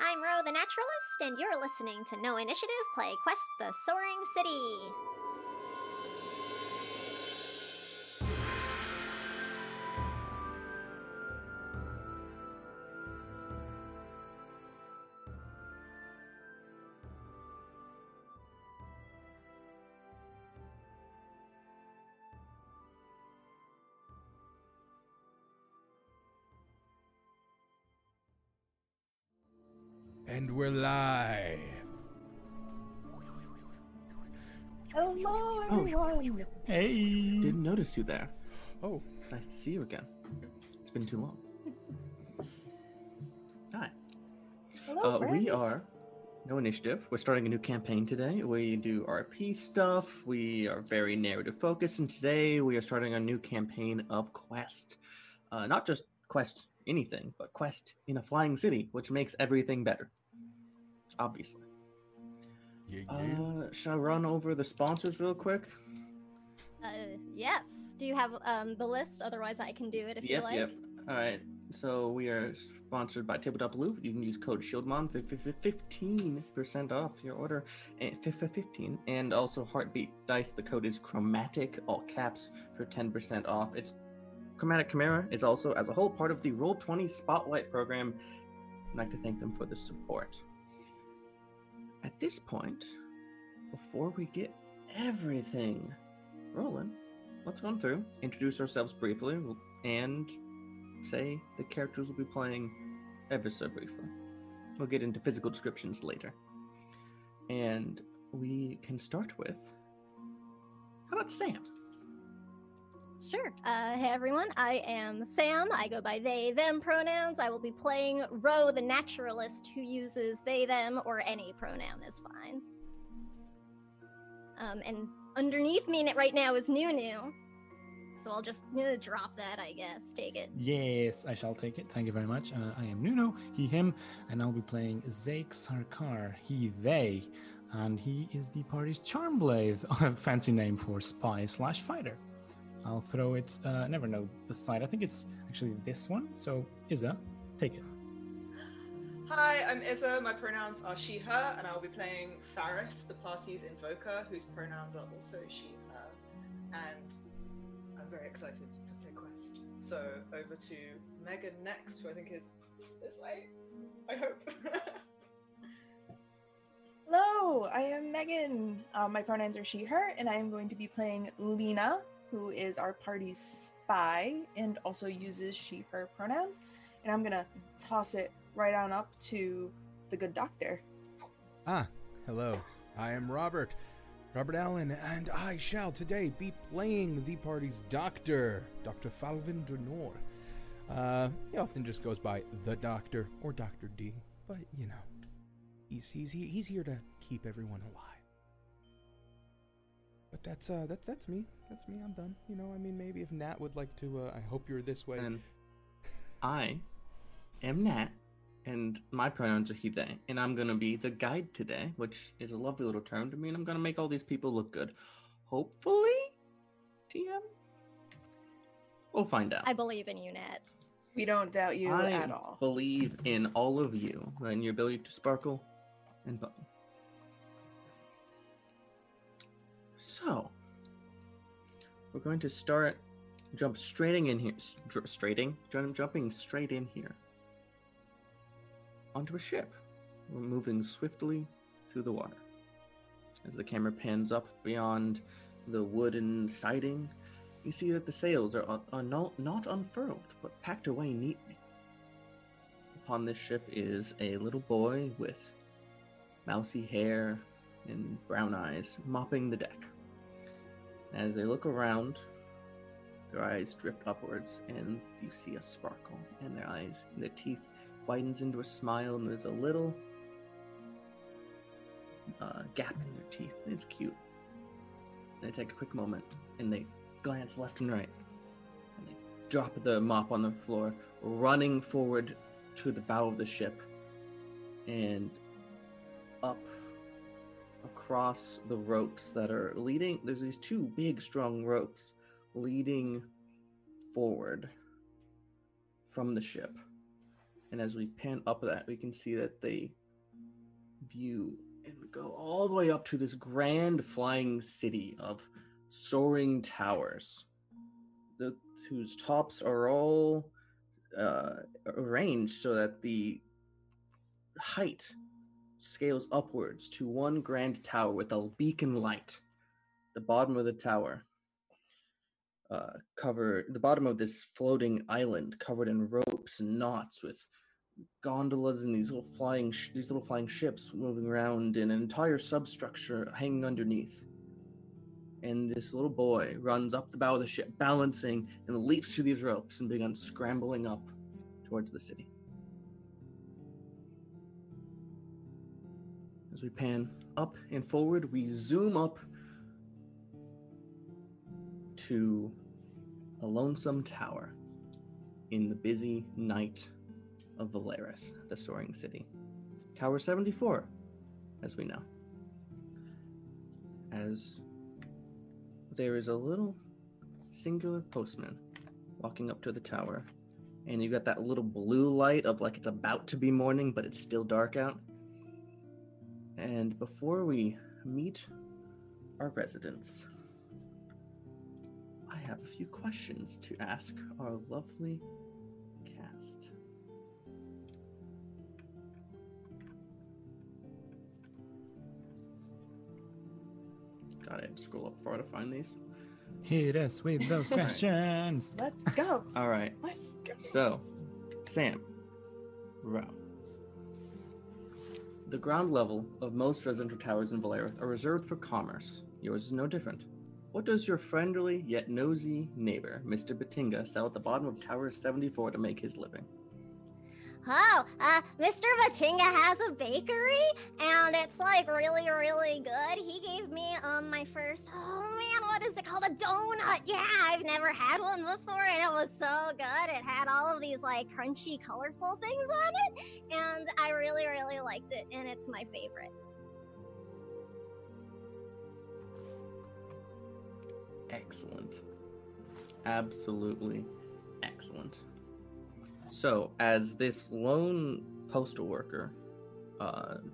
I'm Ro the Naturalist, and you're listening to No Initiative Play Quest: the Soaring City. And we're live. Hello, everyone. Oh. Hey. Didn't notice you there. Oh, nice to see you again. It's been too long. Hi. Hello, friends. We are No Initiative. We're starting a new campaign today. We do RP stuff. We are very narrative focused, and today we are starting a new campaign of Quest. Not just Quest anything, but Quest in a flying city, which makes everything better. Obviously. Yeah, yeah. Shall I run over the sponsors real quick? Yes. Do you have the list? Otherwise, I can do it if you like. Yep. All right. So we are sponsored by Tabletop Loop. You can use code Shieldmon for 15% off your order, and 15. And also Heartbeat Dice. The code is Chromatic, all caps, for 10% off. It's Chromatic Chimera is also, as a whole, part of the Roll20 Spotlight program. I'd like to thank them for the support. At this point, before we get everything rolling, let's run through, introduce ourselves briefly, and say the characters we'll be playing ever so briefly. We'll get into physical descriptions later. And we can start with, how about Sam? Sure. Hey, everyone. I am Sam. I go by they, them pronouns. I will be playing Ro, the Naturalist, who uses they, them, or any pronoun is fine. And underneath me right now is Nuno. So I'll just drop that, I guess. Take it. Yes, I shall take it. Thank you very much. I am Nuno, he, him, and I'll be playing Zayke Sarkar, he, they, and he is the party's Charmblade, a fancy name for spy/fighter. I'll throw it, never know the slide. I think it's actually this one. So, Isa, take it. Hi, I'm Isa. My pronouns are she, her, and I'll be playing Faris, the party's invoker, whose pronouns are also she, her. And I'm very excited to play Quest. So, over to Meghan next, who I think is this way, I hope. Hello, I am Meghan. My pronouns are she, her, and I am going to be playing Lena, who is our party's spy and also uses she, her pronouns. And I'm gonna toss it right on up to the good doctor. Ah, hello. I am Robert Allen, and I shall today be playing the party's doctor, Dr. Falwin Danor. He often just goes by the doctor or Dr. D, but you know, he's here to keep everyone alive. But that's me. That's me. I'm done. You know, I mean, maybe if Nat would like to, I hope you're this way. And I am Nat, and my pronouns are he, they, and I'm going to be the guide today, which is a lovely little term to me, and I'm going to make all these people look good. Hopefully, TM? We'll find out. I believe in you, Nat. We don't doubt you at all. I believe in all of you and your ability to sparkle and bubble. So, we're going to jump straight in here onto a ship. We're moving swiftly through the water. As the camera pans up beyond the wooden siding, you see that the sails are not unfurled, but packed away neatly. Upon this ship is a little boy with mousy hair and brown eyes, mopping the deck. As they look around, their eyes drift upwards, and you see a sparkle in their eyes, and their teeth widens into a smile, and there's a little gap in their teeth. It's cute. They take a quick moment, and they glance left and right, and they drop the mop on the floor, running forward to the bow of the ship, and up across the ropes that are leading. There's these two big, strong ropes leading forward from the ship. And as we pan up that, we can see that they view and go all the way up to this grand flying city of soaring towers, whose tops are all arranged so that the height scales upwards to one grand tower with a beacon light. The bottom of the tower the bottom of this floating island covered in ropes and knots with gondolas and these little flying ships moving around, and an entire substructure hanging underneath. And this little boy runs up the bow of the ship, balancing, and leaps through these ropes and begins scrambling up towards the city. As we pan up and forward, we zoom up to a lonesome tower in the busy night of Valarith, the Soaring City. Tower 74, as we know. As there is a little singular postman walking up to the tower, and you got that little blue light of like it's about to be morning, but it's still dark out. And before we meet our residents, I have a few questions to ask our lovely cast. Got it. Scroll up far to find these. Hit us with those questions. Right. Let's go. All right. Let's go. So, Sam, Ro. The ground level of most residential towers in Valarith are reserved for commerce. Yours is no different. What does your friendly yet nosy neighbor, Mr. Batinga, sell at the bottom of Tower 74 to make his living? Oh, Mr. Batinga has a bakery, and it's like really, really good. He gave me my first, what is it called? A donut. Yeah, I've never had one before, and it was so good. It had all of these like crunchy, colorful things on it, and I really, really liked it, and it's my favorite. Excellent. Absolutely excellent. So, as this lone postal worker,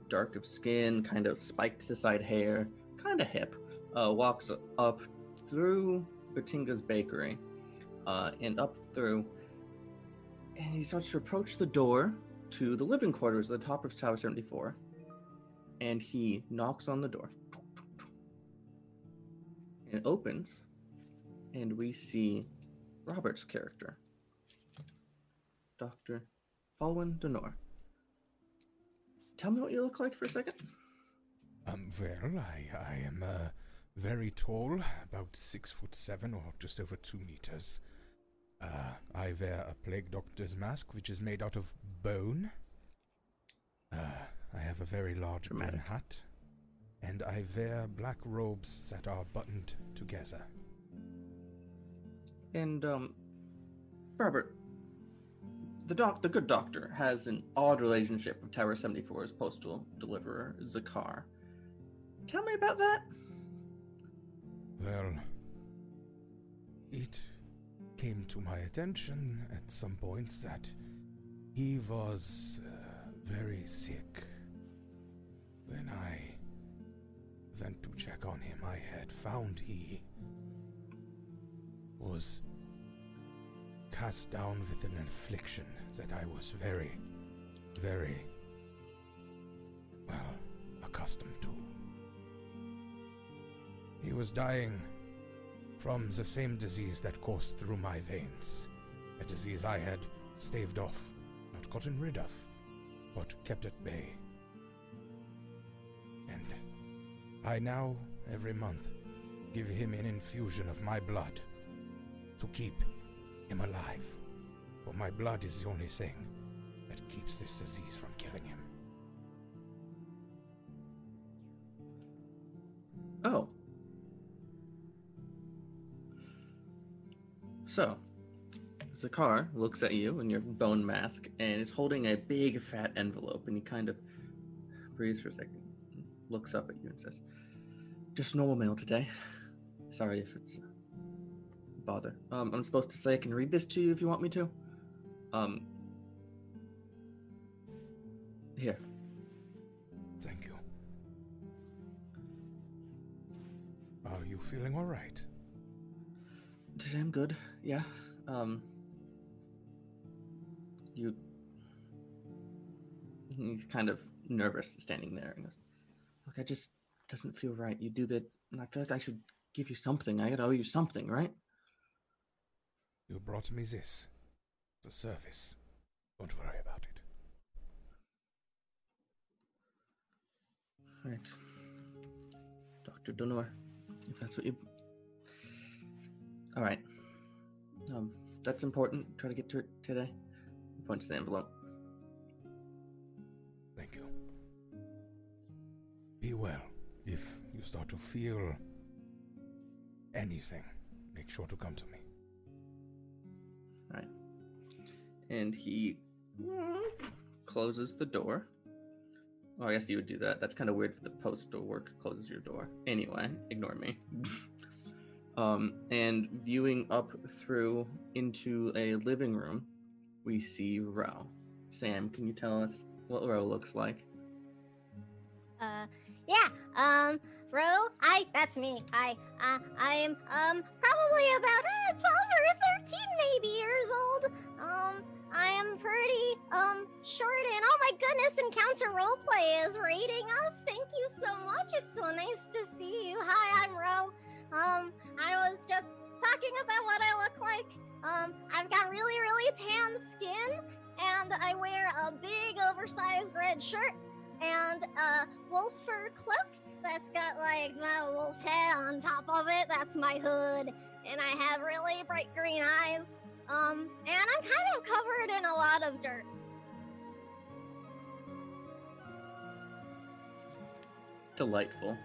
dark of skin, kind of spiked to side hair, kind of hip, walks up through Batinga's bakery, and up through, and he starts to approach the door to the living quarters at the top of Tower 74, and he knocks on the door. And it opens, and we see Robert's character, Dr. Falwin Danor. Tell me what you look like for a second. Well, I am very tall, about 6'7" or just over 2 meters. I wear a plague doctor's mask, which is made out of bone. I have a very large brim hat, and I wear black robes that are buttoned together. And Robert, the good doctor, has an odd relationship with Tower 74's postal deliverer, Zakar. Tell me about that. Well, it came to my attention at some point that he was very sick. When I went to check on him, I had found he was cast down with an affliction that I was very, very, well, accustomed to. He was dying from the same disease that coursed through my veins, a disease I had staved off, not gotten rid of, but kept at bay. And I now, every month, give him an infusion of my blood to keep him alive, for my blood is the only thing that keeps this disease from killing him. Oh. So, Zakar looks at you in your bone mask and is holding a big fat envelope, and he kind of breathes for a second, looks up at you and says, "Just normal mail today. Sorry if it's bother. I'm supposed to say I can read this to you if you want me to. Here. Thank you. Are you feeling all right? Today I'm good, yeah. He's kind of nervous standing there and goes, look, I just doesn't feel right. You do that, and I feel like I should give you something. I gotta owe you something, right? You brought me this. The service. Don't worry about it. All right. Dr. Danor, if that's what you... All right. That's important. Try to get to it today. Punch the envelope. Thank you. Be well. If you start to feel anything, make sure to come to me. All right. And he closes the door. Oh, I guess you would do that. That's kind of weird for the postal work. Closes your door. Anyway, ignore me. And viewing up through into a living room, we see Ro. Sam, can you tell us what Ro looks like? Ro, that's me. I am, probably about 12 or 13 maybe years old. I am pretty, short, and oh my goodness, Encounter Roleplay is rating us. Thank you so much. It's so nice to see you. Hi, I'm Ro. I was just talking about what I look like. I've got really, really tan skin, and I wear a big, oversized red shirt and a wolf fur cloak that's got, like, my wolf head on top of it. That's my hood, and I have really bright green eyes. And I'm kind of covered in a lot of dirt. Delightful.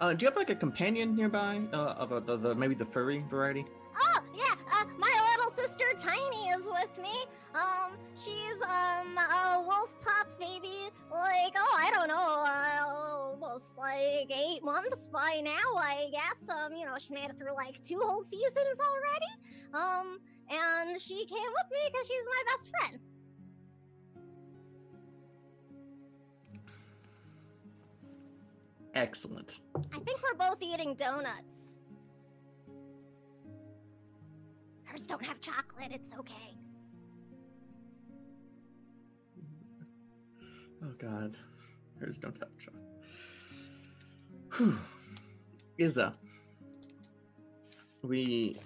Do you have like a companion nearby of maybe the furry variety? Oh yeah, my little sister Tiny is with me. She's a wolf pup, maybe like almost like 8 months by now, I guess. She made it through like 2 whole seasons already. And she came with me because she's my best friend. Excellent. I think we're both eating donuts. Hers don't have chocolate, it's okay. Oh god. Hers don't have chocolate. Whew. Isa. We,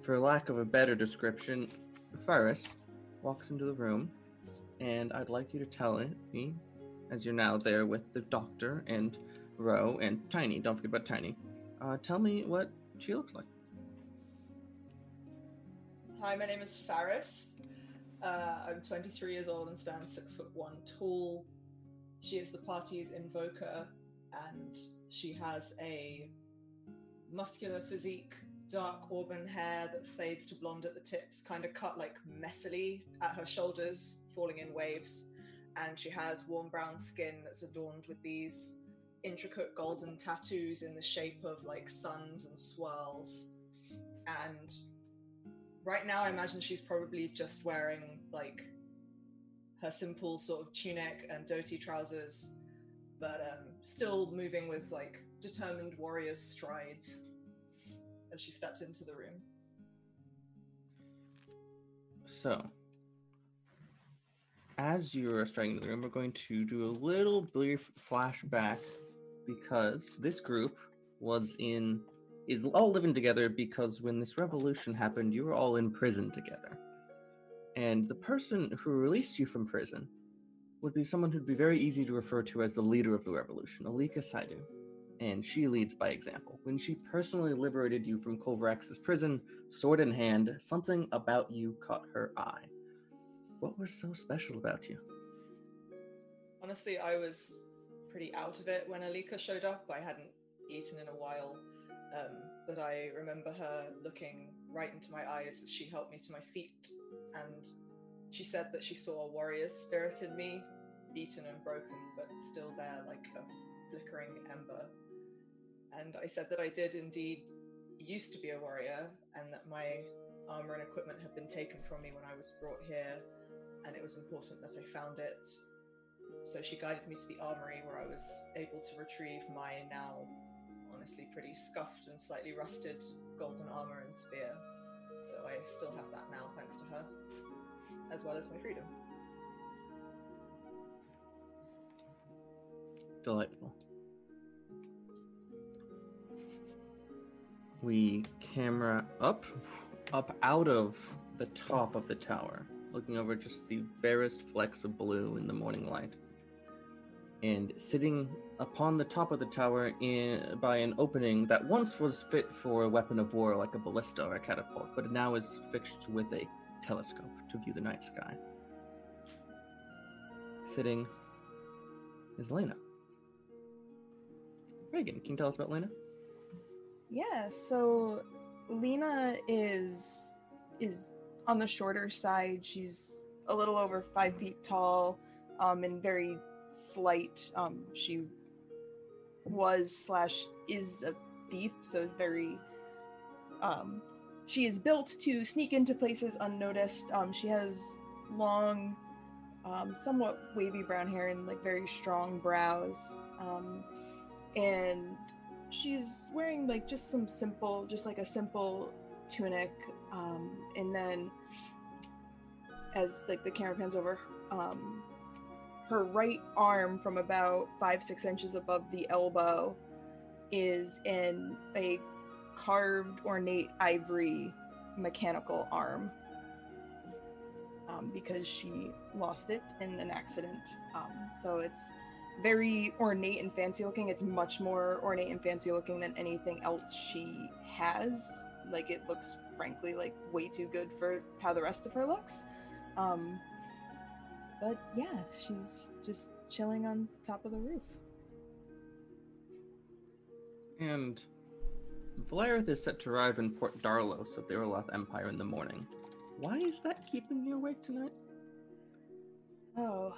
for lack of a better description, Faris walks into the room, and I'd like you to tell me, as you're now there with the doctor and Ro and Tiny, don't forget about Tiny, tell me what she looks like. Hi, my name is Faris. I'm 23 years old and stand 6'1" tall. She is the party's invoker, and she has a muscular physique, dark auburn hair that fades to blonde at the tips, kind of cut like messily at her shoulders, falling in waves. And she has warm brown skin that's adorned with these intricate golden tattoos in the shape of like suns and swirls. And right now I imagine she's probably just wearing like her simple sort of tunic and dhoti trousers, but still moving with like determined warrior's strides as she steps into the room. So, as you're starting the room, we're going to do a little brief flashback because this group is all living together because when this revolution happened, you were all in prison together. And the person who released you from prison would be someone who'd be very easy to refer to as the leader of the revolution, Alika Saidu. And she leads by example. When she personally liberated you from Colfrax's prison, sword in hand, something about you caught her eye. What was so special about you? Honestly, I was pretty out of it when Alika showed up. I hadn't eaten in a while, but I remember her looking right into my eyes as she helped me to my feet, and she said that she saw a warrior's spirit in me, beaten and broken, but still there like a flickering ember. And I said that I did indeed used to be a warrior, and that my armor and equipment had been taken from me when I was brought here, and it was important that I found it so she guided me to the armory where I was able to retrieve my now honestly pretty scuffed and slightly rusted golden armor and spear. So I still have that now, thanks to her, as well as my freedom. Delightful. We camera up out of the top of the tower, looking over just the barest flecks of blue in the morning light. And sitting upon the top of the tower by an opening that once was fit for a weapon of war like a ballista or a catapult, but now is fixed with a telescope to view the night sky. Sitting is Lena. Reagan, can you tell us about Lena? Yeah, so Lena is on the shorter side. She's a little over 5 feet tall, and very slight. She was / is a thief, so very she is built to sneak into places unnoticed. She has long, somewhat wavy brown hair and like very strong brows, and she's wearing like just some simple, just like a simple tunic, and then as like the camera pans over, her right arm from about 5-6 inches above the elbow is in a carved, ornate ivory mechanical arm, because she lost it in an accident. So it's very ornate and fancy looking. It's much more ornate and fancy looking than anything else she has. Like, it looks frankly like way too good for how the rest of her looks. But yeah, she's just chilling on top of the roof. And Valarith is set to arrive in Port Darlos of the Orloth Empire in the morning. Why is that keeping you awake tonight? Oh,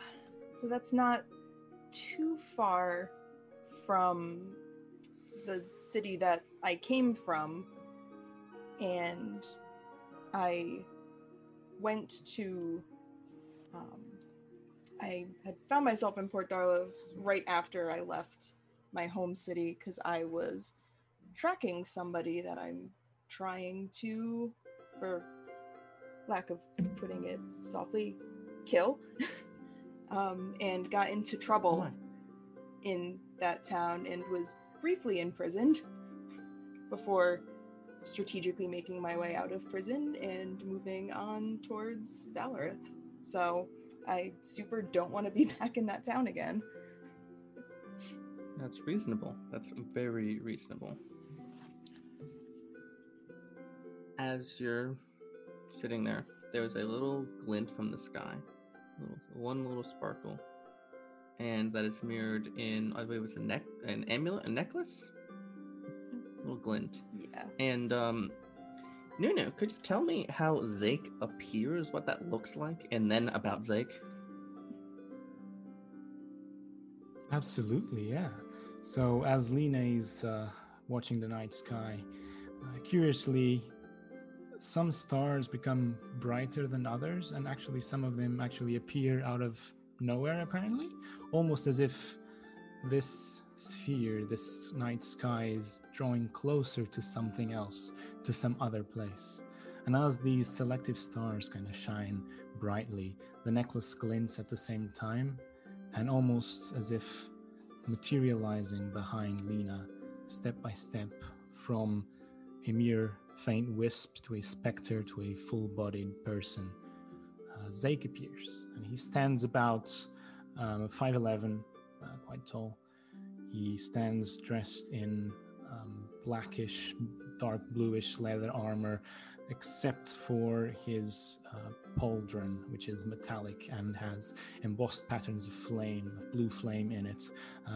so that's not too far from the city that I came from. And I went to... I had found myself in Port Darlos right after I left my home city because I was tracking somebody that I'm trying to, for lack of putting it softly, kill, and got into trouble in that town and was briefly imprisoned before strategically making my way out of prison and moving on towards Valarith. So I super don't want to be back in that town again. That's reasonable. That's very reasonable. As you're sitting there, there's a little glint from the sky. One little sparkle. And that is mirrored in, I believe it was an amulet, a necklace? A little glint. Yeah. And, Nuno, could you tell me how Zayke appears, what that looks like, and then about Zayke? Absolutely, yeah. So as Lena is watching the night sky, curiously, some stars become brighter than others, and actually some of them actually appear out of nowhere, apparently, almost as if this sphere, this night sky, is drawing closer to something else, to some other place. And as these selective stars kind of shine brightly, the necklace glints at the same time, and almost as if materializing behind Lena, step by step, from a mere faint wisp to a specter to a full-bodied person. Zayke appears, and he stands about 5'11", quite tall. He stands dressed in blackish, dark bluish leather armor, except for his pauldron, which is metallic and has embossed patterns of flame, of blue flame in it.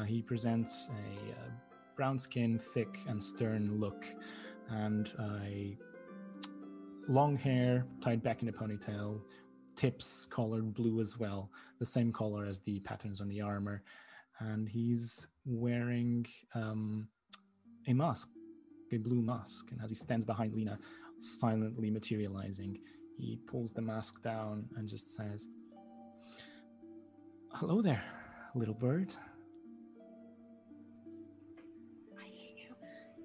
He presents a brown skin, thick and stern look, and a long hair tied back in a ponytail, tips colored blue as well, the same color as the patterns on the armor. And he's wearing a mask, a blue mask. And as he stands behind Lena, silently materializing, he pulls the mask down and just says, "Hello there. little bird. I hate you.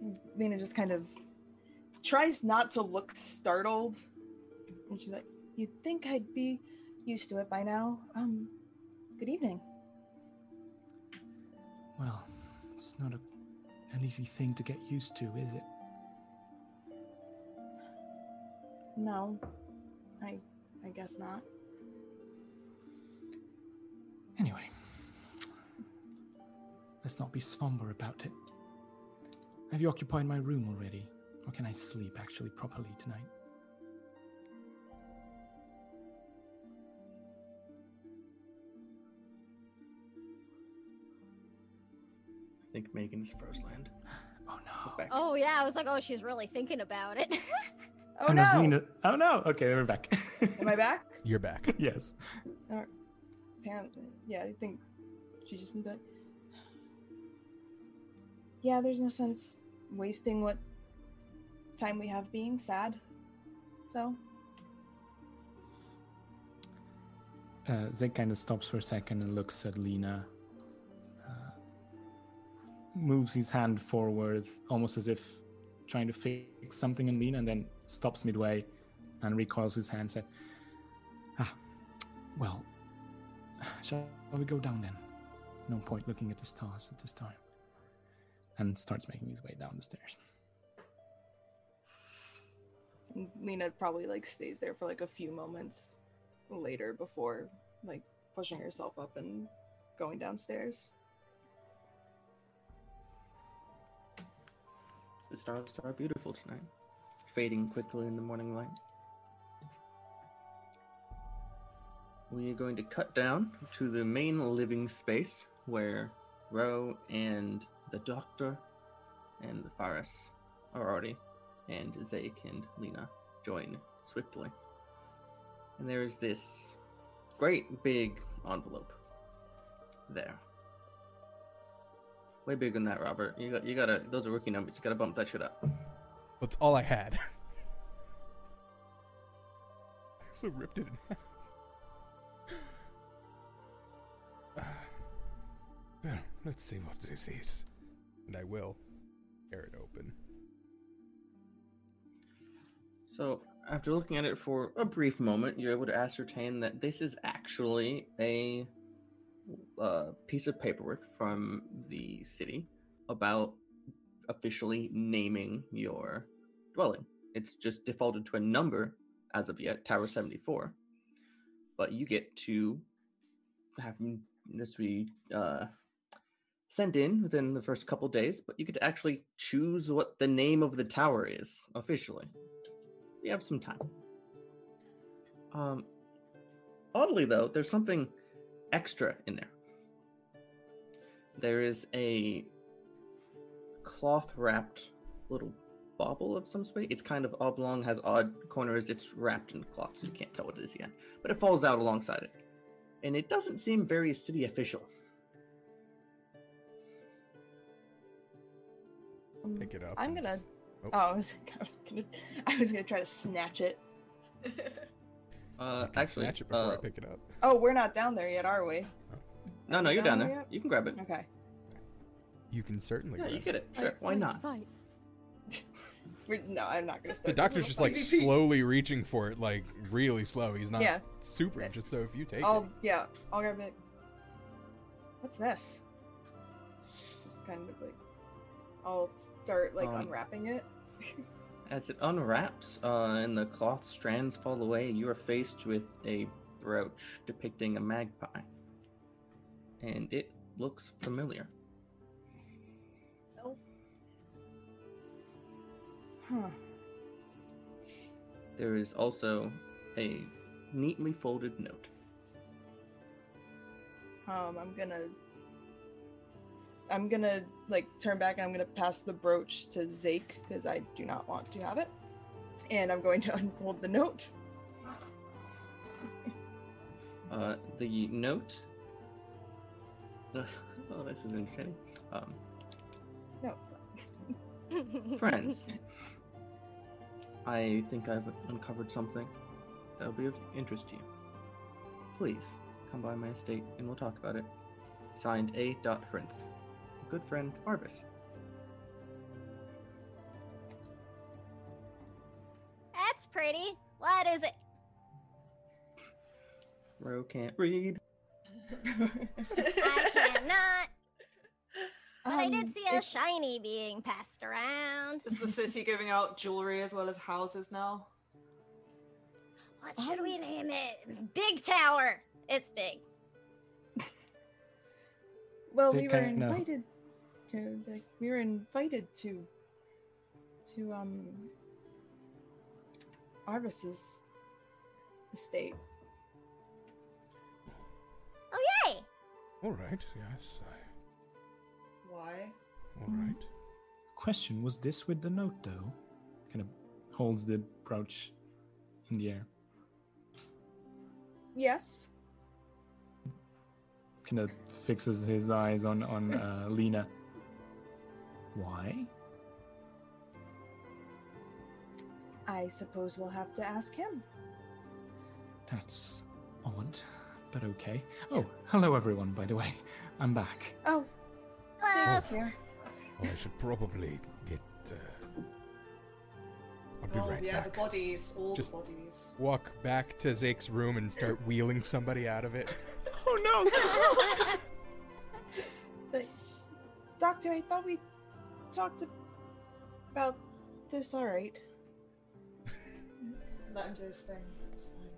And Lena just kind of tries not to look startled. And she's like, you'd think I'd be used to it by now. Good evening. Well, it's not an easy thing to get used to, is it? No, I guess not. Anyway, let's not be somber about it. Have you occupied my room already? Or can I sleep actually properly tonight? I think Megan's first land. Oh no. Oh yeah, I was like, oh, she's really thinking about it. Oh, and no. Lena, oh, no. Okay, we're back. Am I back? You're back. Yes. Apparently, yeah, I think she just... Yeah, there's no sense wasting what time we have being sad. So... Zayke kind of stops for a second and looks at Lena. Moves his hand forward, almost as if trying to fix something in Lena, and then stops midway and recoils his hand and said, well, shall we go down then? No point looking at the stars at this time. And starts making his way down the stairs. And Lena probably stays there for a few moments later before pushing herself up and going downstairs. The stars are beautiful tonight, fading quickly in the morning light. We are going to cut down to the main living space where Ro and the Doctor and the Faris are already, and Zayke and Lena join swiftly. And there is this great big envelope there. Way bigger than that, Robert. You gotta. Those are rookie numbers. You gotta bump that shit up. That's all I had. I also ripped it in half. Well, let's see what this is, and I will tear it open. So, after looking at it for a brief moment, you're able to ascertain that this is actually a piece of paperwork from the city about officially naming your dwelling. It's just defaulted to a number as of yet, Tower 74. But you get to have this be sent in within the first couple days, but you get to actually choose what the name of the tower is officially. We have some time. Oddly, though, there's something extra in there. There is a cloth wrapped little bauble of some sort. It's kind of oblong, has odd corners. It's wrapped in cloth, so you can't tell what it is yet. But it falls out alongside it. And it doesn't seem very city official. Pick it up. I'm gonna... Oh. I was gonna try to snatch it. Actually, snatch it before I pick it up. Oh, we're not down there yet, are we? No, you're down there. You can grab it. Okay. You can certainly grab it. Yeah, you get it. Sure, why not? Fight. No, I'm not going to start. The doctor's just slowly reaching for it, really slow. He's not super interested, so if you take it. Yeah, I'll grab it. What's this? Just kind of I'll start unwrapping it. As it unwraps, and the cloth strands fall away, you are faced with a brooch depicting a magpie. And it looks familiar. Oh. Huh. There is also a neatly folded note. I'm gonna turn back and I'm gonna pass the brooch to Zayke because I do not want to have it, and I'm going to unfold the note. The note. Oh, this is interesting. No, it's not. Friends, I think I've uncovered something that will be of interest to you. Please come by my estate and we'll talk about it. Signed, A. Hrinth. Good friend, Arvis. That's pretty. What is it? Ro can't read. I cannot. But I did see a shiny being passed around. Is the city giving out jewelry as well as houses now? What should we name it? Big Tower. It's big. Well, we were invited to. Like, we were invited to Arvis's estate. Oh yay! All right. Yes. Why? All right. Question: was this with the note though? Kind of holds the brooch in the air. Yes. Kind of fixes his eyes on Lena. Why? I suppose we'll have to ask him. That's odd, but okay. Oh, hello everyone, by the way. I'm back. Oh. Hello. Here. Oh, I should probably get... I'll be right back. The bodies. Just the bodies. Walk back to Zake's room and start wheeling somebody out of it. Oh no! Doctor, I thought we talked about this, alright. Let him do his thing. It's fine.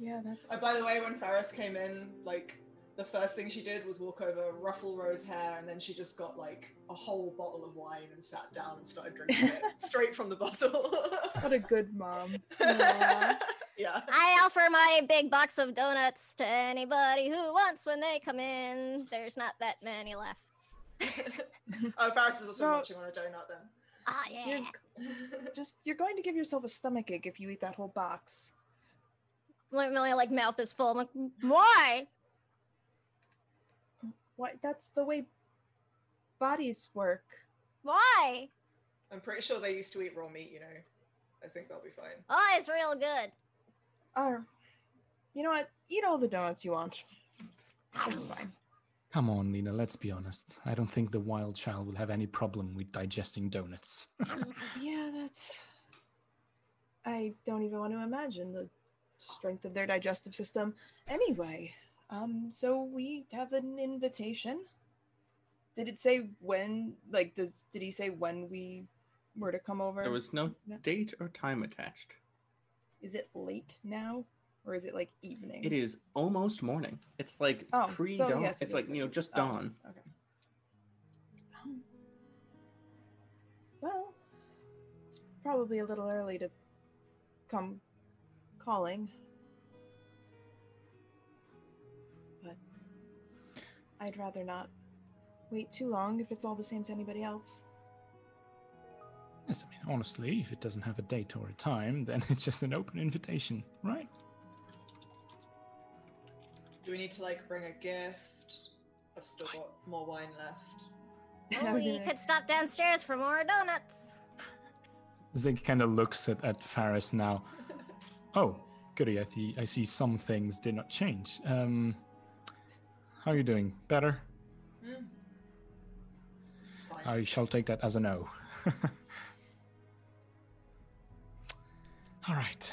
Yeah, that's... Oh, by the way, when Faris came in, like, the first thing she did was walk over, ruffle Rose's hair, and then she just got, like, a whole bottle of wine and sat down and started drinking it straight from the bottle. What a good mom. Yeah. Yeah. I offer my big box of donuts to anybody who wants when they come in. There's not that many left. Oh, Faris is also munching on a donut then. Ah, yeah. You're going to give yourself a stomach ache if you eat that whole box. My like mouth is full. I'm like, why? Why? That's the way bodies work. Why? I'm pretty sure they used to eat raw meat. You know, I think they'll be fine. Oh, it's real good. You know what? Eat all the donuts you want. It's fine. Come on, Lena, let's be honest. I don't think the wild child will have any problem with digesting donuts. Yeah, that's... I don't even want to imagine the strength of their digestive system. Anyway, so we have an invitation. Did it say when, like, did he say when we were to come over? There was no date or time attached. Is it late now, or is it like evening? It is almost morning. It's like pre-dawn. So yes, it's like, you know, just dawn. Okay. Well, it's probably a little early to come calling, but I'd rather not wait too long if it's all the same to anybody else. Yes, I mean, honestly, if it doesn't have a date or a time, then it's just an open invitation, right? Do we need to, like, bring a gift? I've still got more wine left. Oh, we could stop downstairs for more donuts. Zig kind of looks at Faris now. Oh, goody, I see some things did not change. How are you doing? Better? Mm. I shall take that as a no. All right.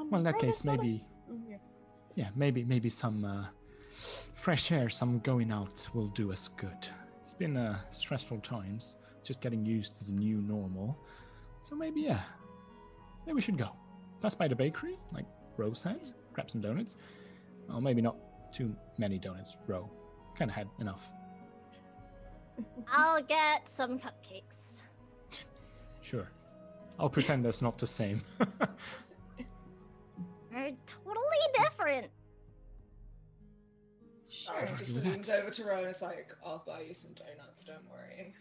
Well, in that case, maybe, maybe some fresh air, some going out will do us good. It's been stressful times, just getting used to the new normal. So maybe we should go. Pass by the bakery, like Ro says, grab some donuts. Well, maybe not too many donuts, Ro. Kind of had enough. I'll get some cupcakes. Sure. I'll pretend that's not the same. They're totally different. Faris just leans over to Ro and is like, I'll buy you some donuts, don't worry.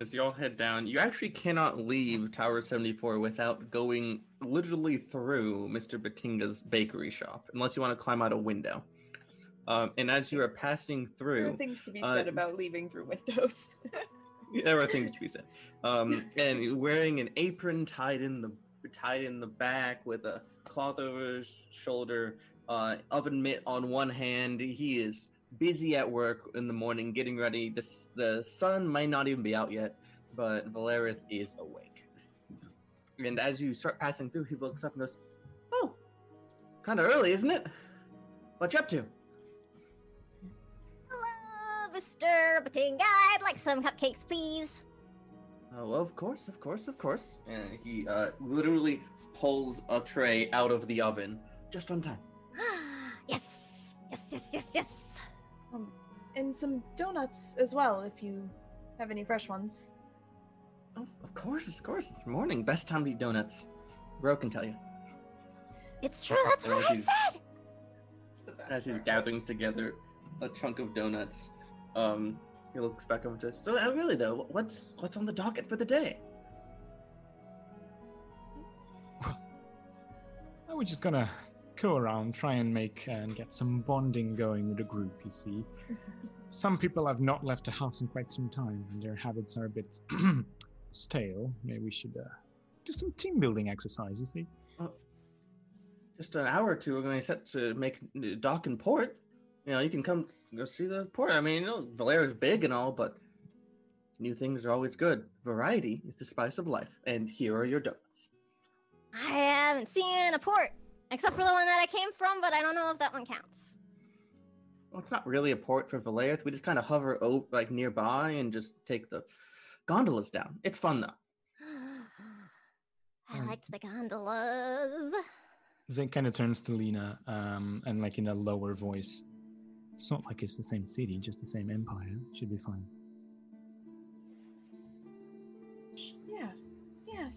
As y'all head down, you actually cannot leave Tower 74 without going literally through Mr. Batinga's bakery shop, unless you want to climb out a window. And as you are passing through... There are things to be said about leaving through windows. There are things to be said. And wearing an apron tied in the tied in the back with a cloth over his shoulder, oven mitt on one hand. He is busy at work in the morning, getting ready. The sun might not even be out yet, but Valarith is awake. And as you start passing through, he looks up and goes, "Oh, kind of early, isn't it? What you up to?" "Hello, Mr. Batinga. I'd like some cupcakes, please." "Oh, well, of course. And he literally pulls a tray out of the oven just on time. Yes. And some donuts as well, if you have any fresh ones. "Oh, of course. It's morning. Best time to eat donuts. Ro can tell you." "It's true. That's what I said." As he's gathering together a chunk of donuts, he looks back over to. "So, really though, what's on the docket for the day?" "Well, I was just gonna go around, try and make and get some bonding going with the group. You see, some people have not left the house in quite some time, and their habits are a bit stale. Maybe we should do some team building exercise. You see, just an hour or two, we're going to set to make dock and port. You know, you can come go see the port. I mean, you know, Valera's big and all, but new things are always good. Variety is the spice of life, and here are your donuts." "I haven't seen a port, except for the one that I came from, but I don't know if that one counts." "Well, it's not really a port for Valarith. We just kind of hover over, like, nearby and just take the gondolas down. It's fun, though." "I liked the gondolas." Zayke kind of turns to Lena, and, like, in a lower voice, "It's not like it's the same city, just the same empire. Should be fine."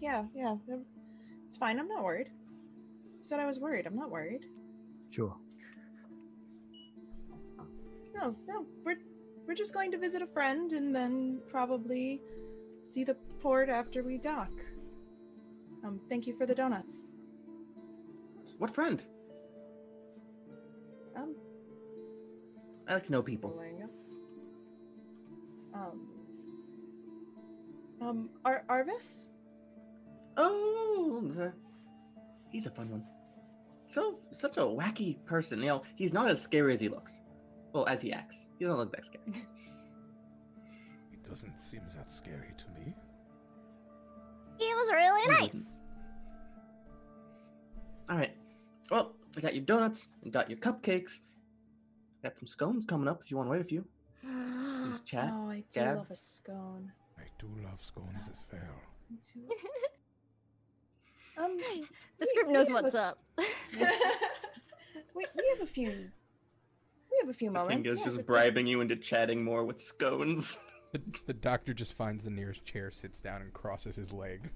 Yeah. It's fine. I'm not worried. You said I was worried. I'm not worried. Sure. No. We're just going to visit a friend and then probably see the port after we dock. Thank you for the donuts." "What friend?" I like to know people. Arvis? "Oh, he's a fun one. Such a wacky person. You know, he's not as scary as he looks. Well, as he acts. He doesn't look that scary." "He doesn't seem that scary to me." "He was really nice." "All right. Well, I got your donuts and got your cupcakes. Got some scones coming up if you want to wait a few. Please chat." "Oh, I do love a scone. I do love scones as well." This group knows what's up. We have a few moments. Kingo's just bribing you into chatting more with scones. The doctor just finds the nearest chair, sits down, and crosses his leg.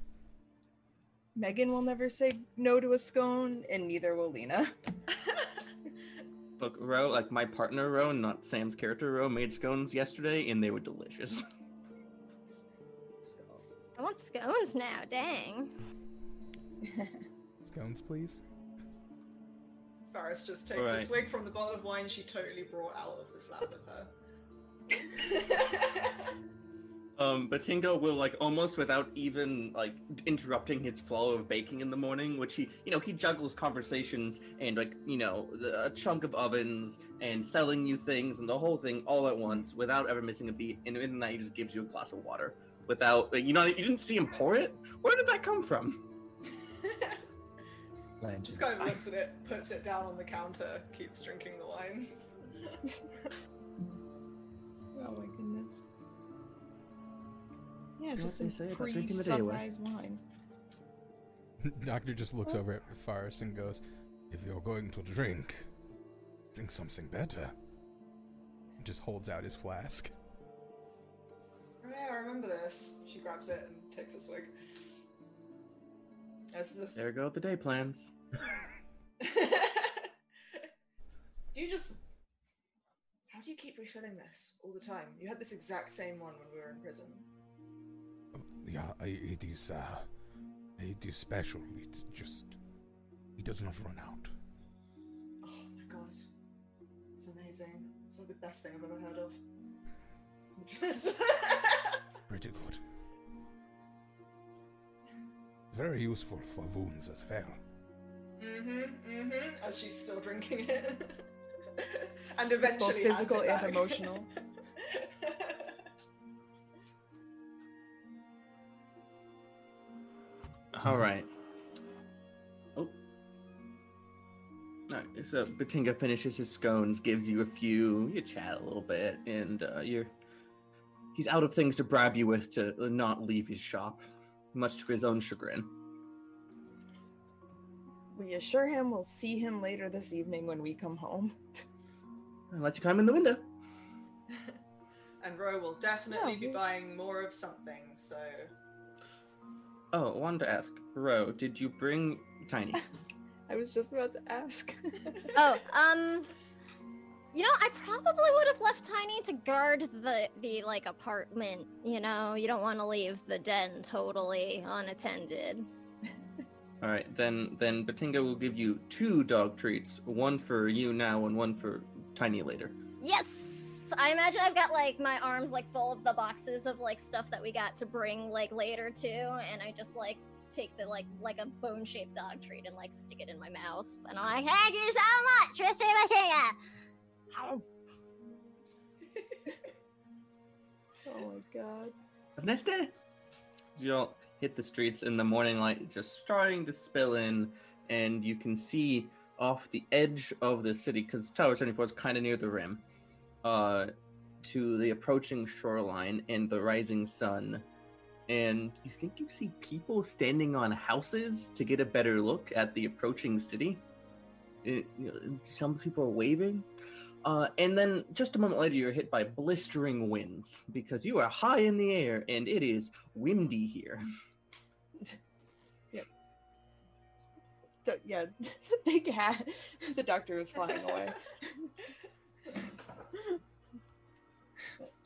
Meghan will never say no to a scone, and neither will Lena. Look, Ro, like my partner Ro, not Sam's character Ro, made scones yesterday, and they were delicious. I want scones now, dang. Scones, please. Faris just takes a swig from the bottle of wine she totally brought out of the flat with her. Batinga will, like, almost without even, like, interrupting his flow of baking in the morning, which he, you know, he juggles conversations and, like, you know, a chunk of ovens and selling you things and the whole thing all at once without ever missing a beat. And in that, he just gives you a glass of water without, like, you know, you didn't see him pour it? Where did that come from? Just kind of looks at it, puts it down on the counter, keeps drinking the wine. Oh my goodness. Yeah, just some pre-sunrise wine. Doctor just looks over at Faris and goes, "If you're going to drink something better." And just holds out his flask. Yeah, I remember this. She grabs it and takes a swig. There go the day plans. How do you keep refilling this all the time? You had this exact same one when we were in prison. Yeah, it is special. It's just, it does not run out. Oh my god, it's amazing. It's like the best thing I've ever heard of. Pretty good. very useful for wounds as well. As she's still drinking it. And eventually both physical and emotional. All right. Oh. All right. So Batinga finishes his scones, gives you a few. You chat a little bit, and he's out of things to bribe you with to not leave his shop, much to his own chagrin. We assure him we'll see him later this evening when we come home. I'll let you climb in the window. And Ro will definitely be buying more of something, so... Oh, I wanted to ask, Ro, did you bring Tiny? I was just about to ask. You know, I probably would have left Tiny to guard the like, apartment, you know? You don't want to leave the den totally unattended. All right, then Batinga will give you 2 dog treats, one for you now and one for Tiny later. Yes! I imagine I've got, like, my arms, like, full of the boxes of, like, stuff that we got to bring, like, later, too, and I just, like, take the, like a bone-shaped dog treat and, like, stick it in my mouth, and I'm like, thank you so much, Mr. Batinga! Ow. Oh, my God. Have a nice day! Y'all hit the streets in the morning light, just starting to spill in, and you can see off the edge of the city, because Tower 74 is kind of near the rim, to the approaching shoreline and the rising sun. And you think you see people standing on houses to get a better look at the approaching city. Some people are waving. And then just a moment later, you're hit by blistering winds because you are high in the air and it is windy here. Yep. Yeah, the big hat. The doctor was flying away.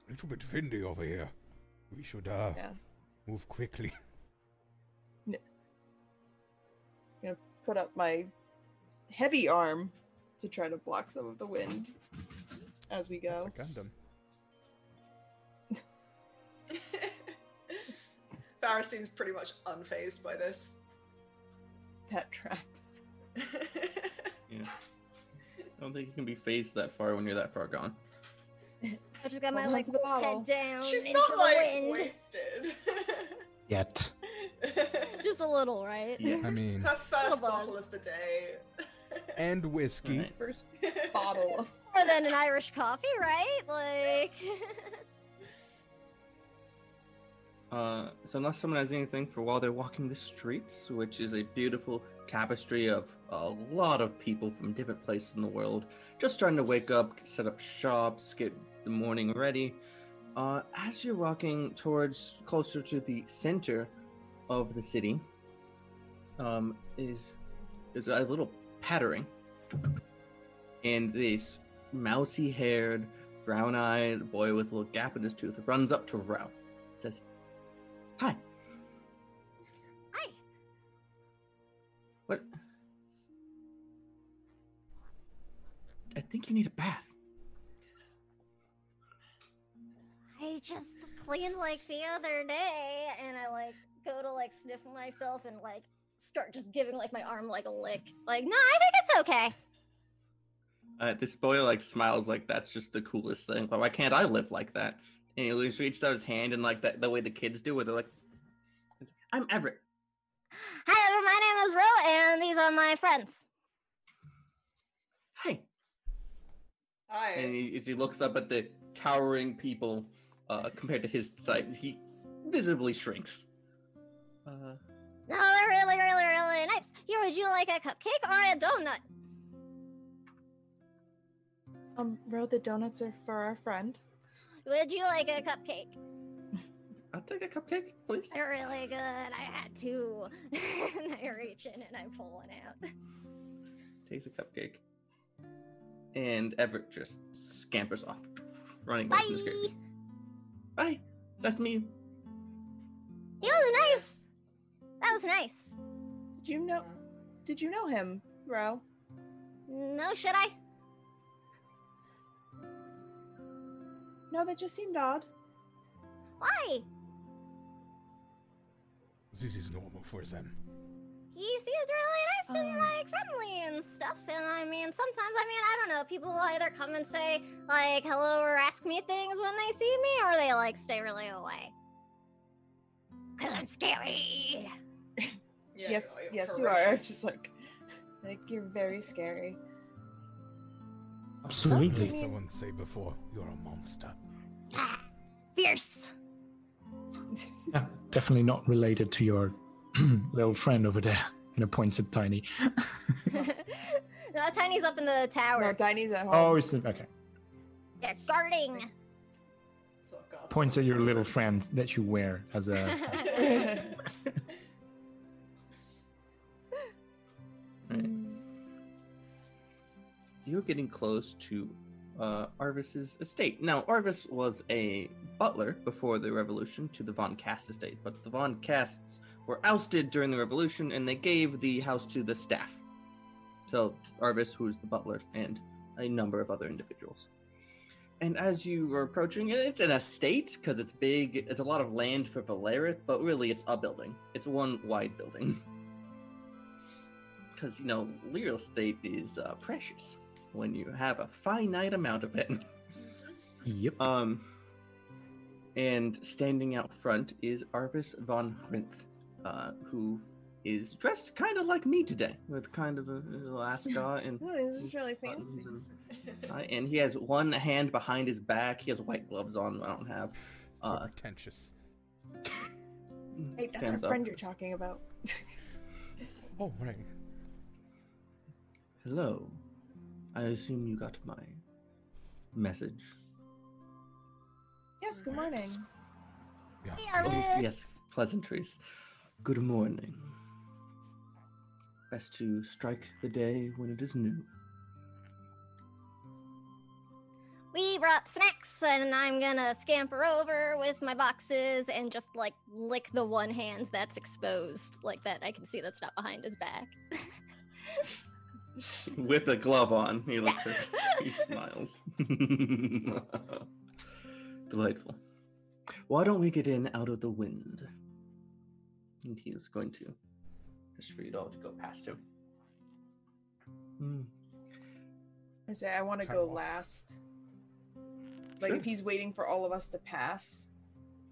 A little bit windy over here. We should move quickly. I'm gonna put up my heavy arm to try to block some of the wind as we go. That's a Gundam. Faris seems pretty much unfazed by this. That tracks. Yeah. I don't think you can be phased that far when you're that far gone. I just got my legs head down. She's not like wasted. Yet. Just a little, right? Yeah. I mean, her first bottle of the day. And whiskey. Right. First bottle of more than an Irish coffee, right? Like so unless someone has anything for while they're walking the streets, which is a beautiful tapestry of a lot of people from different places in the world, just starting to wake up, set up shops, get the morning ready. As you're walking towards closer to the center of the city, is a little pattering, and this mousy-haired, brown-eyed boy with a little gap in his tooth runs up to Ro, says, "Hi." "Hi." "What? I think you need a bath." "I just cleaned like the other day," and I like go to like sniff myself and like start just giving like my arm like a lick. Like, "No, I think it's okay." This boy like smiles like that's just the coolest thing. Like, why can't I live like that? And he reaches out his hand and like that the way the kids do where they're like, "I'm Everett." "Hi everyone, my name is Ro and these are my friends." "Hi." "Hi." And as he looks up at the towering people compared to his size, he visibly shrinks. "No, they're really, really, really nice. Here, would you like a cupcake or a donut?" Ro, the donuts are for our friend. "Would you like a cupcake?" "I'll take a cupcake, please." "They're really good. I had 2. And I reach in and I pull one out. Takes a cupcake. And Everett just scampers off, running back to the street. "Bye. It's nice to meet you." "He was nice. That was nice." Did you know him, Ro? "No, should I?" "No, that just seemed odd." "Why?" This is normal for them. He seemed really nice and like friendly and stuff. And I mean, sometimes, I don't know, people either come and say like hello or ask me things when they see me, or they like stay really away. Cause I'm scary. Yeah, yes, like, yes, you are. Just like you're very scary. Absolutely. Did someone say before, you're a monster? Ah, fierce. Yeah, definitely not related to your little friend over there. And it points at Tiny. No, Tiny's up in the tower. No, Tiny's at home. Oh, he's okay. Yeah, guarding. Points at your little friend that you wear as a. Right. You're getting close to Arvis's estate. Now, Arvis was a butler before the revolution to the Von Cast estate, but the Von Casts were ousted during the revolution, and they gave the house to the staff. So Arvis, who is the butler, and a number of other individuals. And as you are approaching it, it's an estate because it's big. It's a lot of land for Valarith, but really it's a building. It's one wide building. Because, you know, real estate is precious when you have a finite amount of it. Yep. And standing out front is Arvis von Hrinth, who is dressed kind of like me today, with kind of a little ascot and. Oh, this is really fancy. And he has one hand behind his back. He has white gloves on. I don't have. So pretentious. Wait, that's our friend you're talking about. Oh, right. Hello. I assume you got my message. Yes, good morning. Yeah. Hey, yes, pleasantries. Good morning. Best to strike the day when it is new. We brought snacks, and I'm gonna scamper over with my boxes and just, like, lick the one hand that's exposed, like that I can see that's not behind his back. With a glove on, he looks at he smiles. Delightful. Why don't we get in out of the wind? And he was going to just for you all to go past him. Mm. I say I want to go last. Like, sure. If he's waiting for all of us to pass,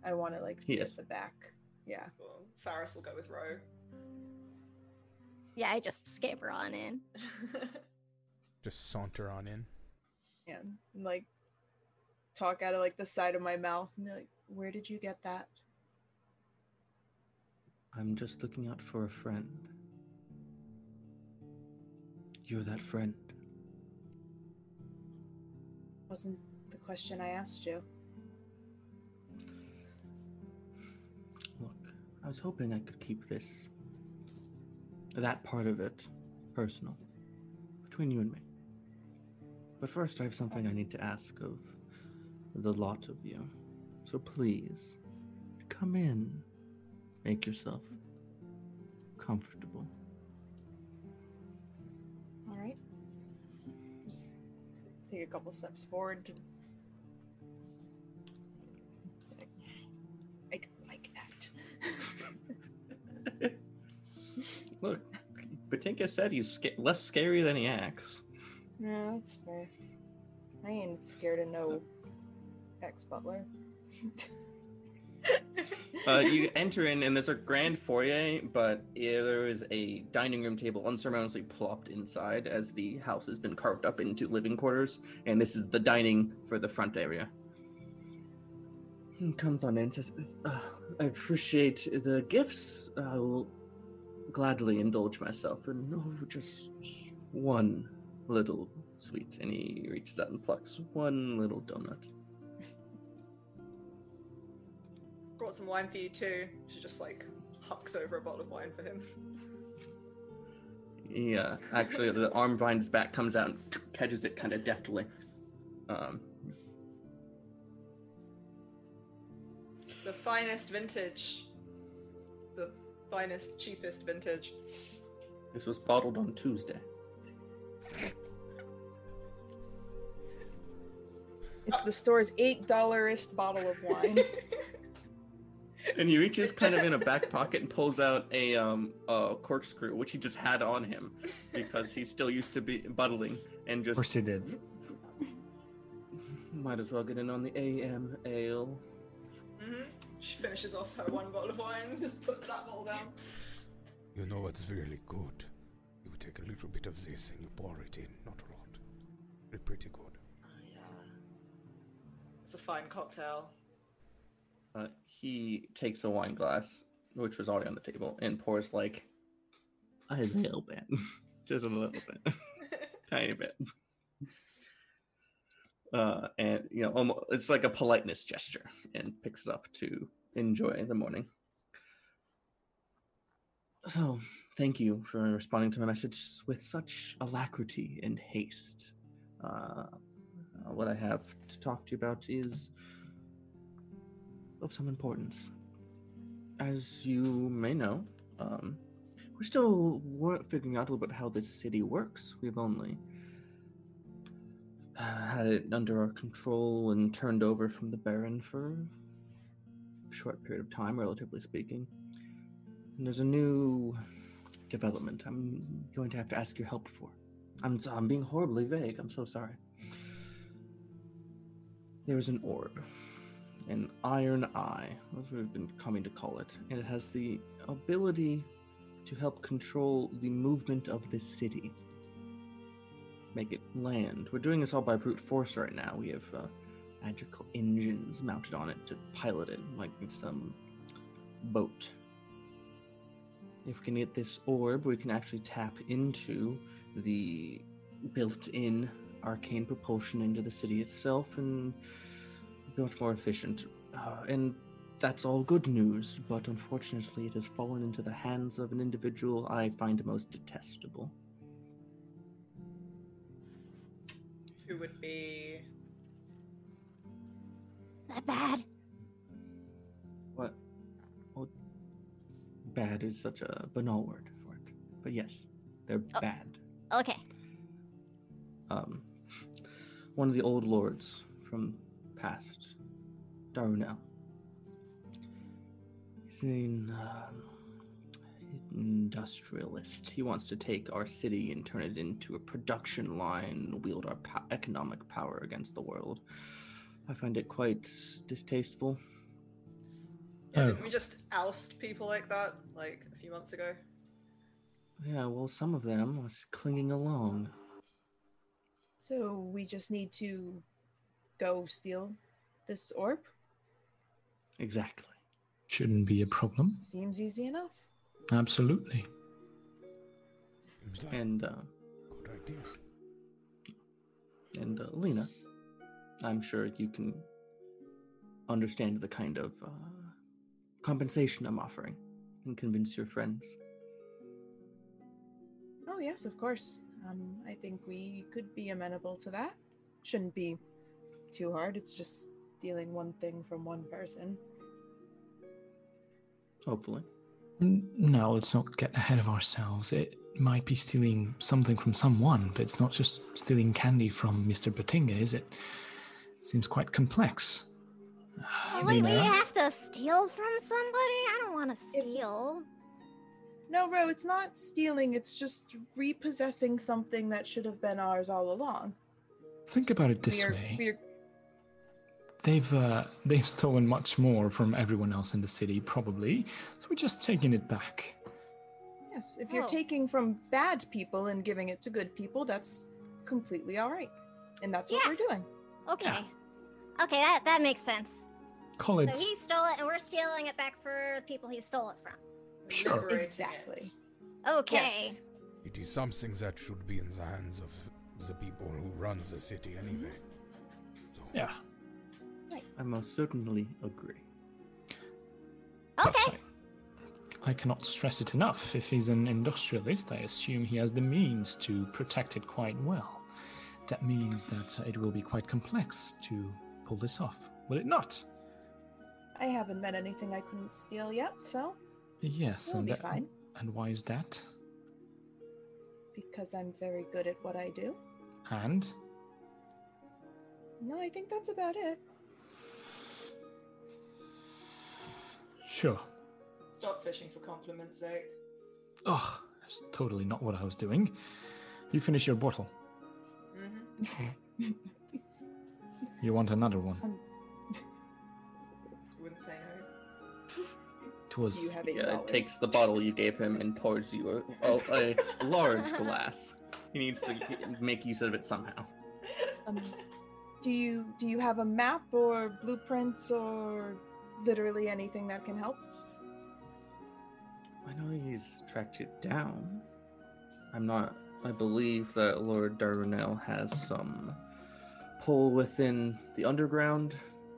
I want to, like, be at the back. Yeah. Well, Faris will go with Ro. Yeah, I just scamper on in. Just saunter on in. Yeah. And, like, talk out of, like, the side of my mouth and be like, where did you get that? I'm just looking out for a friend. You're that friend. Wasn't the question I asked you. Look, I was hoping I could keep this, that part of it, personal, between you and me. But first I have something I need to ask of the lot of you. So please, come in, make yourself comfortable. All right. Just take a couple steps forward to look, Patinka said he's less scary than he acts. No, that's fair. I ain't scared of no ex-butler. You enter in, and there's a grand foyer, but there is a dining room table unsurmountably plopped inside, as the house has been carved up into living quarters, and this is the dining for the front area. He comes on in and says, I appreciate the gifts. I will gladly indulge myself in just one little sweet. And he reaches out and plucks one little donut. Brought some wine for you too. She just like hucks over a bottle of wine for him. Yeah, actually the arm behind his back comes out and catches it kind of deftly. The finest vintage. The finest, cheapest vintage. This was bottled on Tuesday. It's the store's $8-est bottle of wine. And he reaches kind of in a back pocket and pulls out a corkscrew, which he just had on him because he's still used to be buttling and just. Of course he did. Might as well get in on the AM ale. Mm-hmm. She finishes off her one bottle of wine and just puts that bottle down. You know what's really good? You take a little bit of this and you pour it in, not a lot. It's pretty good. Oh, yeah. It's a fine cocktail. He takes a wine glass, which was already on the table, and pours like a little bit. Just a little bit. Tiny bit. And, you know, almost, it's like a politeness gesture, and picks it up to enjoy the morning. So, thank you for responding to my message with such alacrity and haste. What I have to talk to you about is of some importance. As you may know, we're still figuring out a little bit how this city works. We've only had it under our control and turned over from the Baron for a short period of time, relatively speaking. And there's a new development I'm going to have to ask your help for. I'm being horribly vague, I'm so sorry. There's an orb, an Iron Eye, as we've been coming to call it, and it has the ability to help control the movement of this city. Make it land. We're doing this all by brute force right now. We have magical engines mounted on it to pilot it, like some boat. If we can get this orb, we can actually tap into the built-in arcane propulsion into the city itself and be much more efficient. And that's all good news, but unfortunately it has fallen into the hands of an individual I find most detestable. Who would be... Not bad. What? Well, bad is such a banal word for it. But yes, they're bad. Okay. One of the old lords from past, Darunel. He's an industrialist. He wants to take our city and turn it into a production line, wield our economic power against the world. I find it quite distasteful. Yeah, didn't we just oust people like that, like, a few months ago? Yeah, well, some of them was clinging along. So we just need to go steal this orb? Exactly. Shouldn't be a problem. Seems easy enough. Absolutely. And good idea. And Lena, I'm sure you can understand the kind of compensation I'm offering and convince your friends. Oh yes, of course. I think we could be amenable to that. Shouldn't be too hard. It's just stealing one thing from one person. Hopefully. No, let's not get ahead of ourselves. It might be stealing something from someone, but it's not just stealing candy from Mr. Batinga, is it? It seems quite complex. Wait, we have to steal from somebody? I don't want to steal. No, Ro, it's not stealing. It's just repossessing something that should have been ours all along. Think about it this way. They've stolen much more from everyone else in the city, probably. So we're just taking it back. Yes, if you're taking from bad people and giving it to good people, that's completely all right. And that's what we're doing. Okay. Yeah. Okay, that makes sense. So he stole it and we're stealing it back for the people he stole it from. Sure. Exactly. Okay. Yes. It is something that should be in the hands of the people who run the city anyway. So. Yeah. I most certainly agree. Okay. I cannot stress it enough. If he's an industrialist, I assume he has the means to protect it quite well. That means that it will be quite complex to pull this off, will it not? I haven't met anything I couldn't steal yet, so... Yes, it'll be fine. And why is that? Because I'm very good at what I do. And? No, I think that's about it. Sure. Stop fishing for compliments, Zayke. Oh, that's totally not what I was doing. You finish your bottle. Mm-hmm. You want another one? Wouldn't say no. It takes the bottle you gave him and pours you a large glass. He needs to make use of it somehow. Do you have a map or blueprints or literally anything that can help? I know he's tracked it down. I believe that Lord Darunel has some pull within the underground.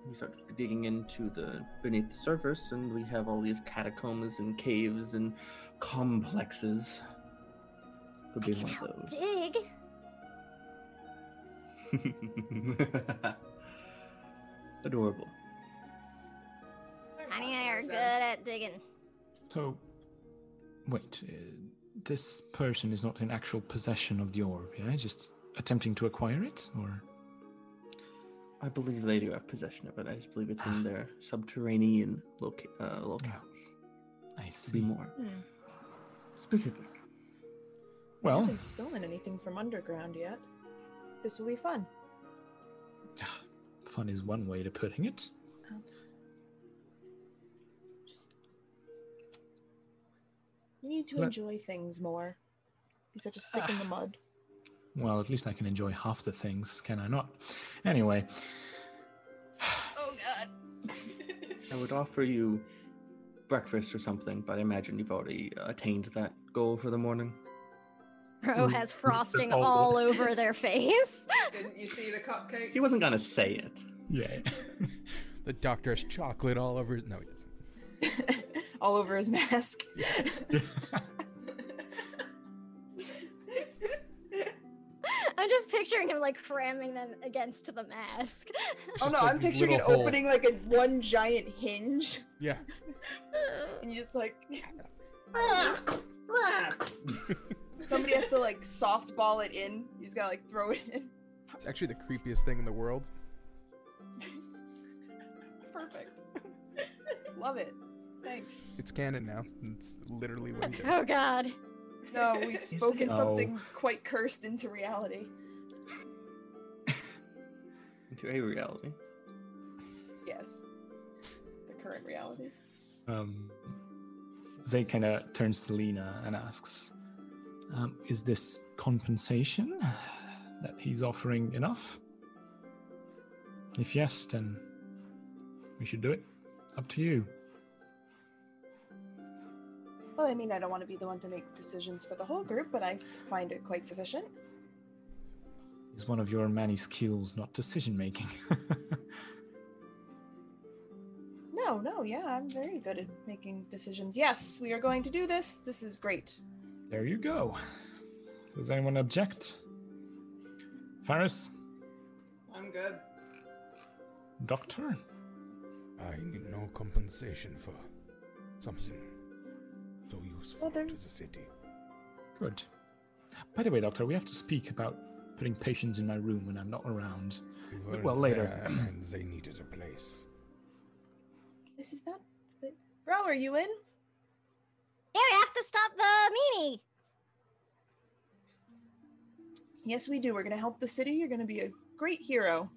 We start digging into beneath the surface, and we have all these catacombs and caves and complexes. Could be one of those. Dig. Adorable. I mean, you're good at digging. So, wait. This person is not in actual possession of the orb, yeah? Just attempting to acquire it, or? I believe they do have possession of it. I just believe it's in their subterranean locales. I see. To be more specific. Well, I haven't stolen anything from underground yet. This will be fun. Fun is one way to putting it. You need to enjoy things more. Be such a stick in the mud. Well, at least I can enjoy half the things, can I not? Anyway. Oh, God. I would offer you breakfast or something, but I imagine you've already attained that goal for the morning. Ro has frosting all over their face. Didn't you see the cupcakes? He wasn't going to say it. Yeah. The doctor has chocolate all over his... No, he doesn't. All over his mask. I'm just picturing him like cramming them against the mask. Oh no, I'm picturing it opening like a one giant hinge. Yeah. And you just like somebody has to like softball it in. You just gotta like throw it in. It's actually the creepiest thing in the world. Perfect. Love it. Thanks. It's canon now. It's literally what he does. Oh, God. No, we've spoken something quite cursed into reality. Into a reality? Yes. The current reality. Zay kind of turns to Lena and asks, is this compensation that he's offering enough? If yes, then we should do it. Up to you. Well, I mean, I don't want to be the one to make decisions for the whole group, but I find it quite sufficient. It's one of your many skills, not decision-making. No, yeah, I'm very good at making decisions. Yes, we are going to do this. This is great. There you go. Does anyone object? Faris? I'm good. Doctor? I need no compensation for something so useful to the city. Good. By the way, Doctor, we have to speak about putting patients in my room when I'm not around. Well, later. And they needed a place. This is not... Bro, are you in? Yeah, we have to stop the meanie. Yes, we do. We're going to help the city. You're going to be a great hero.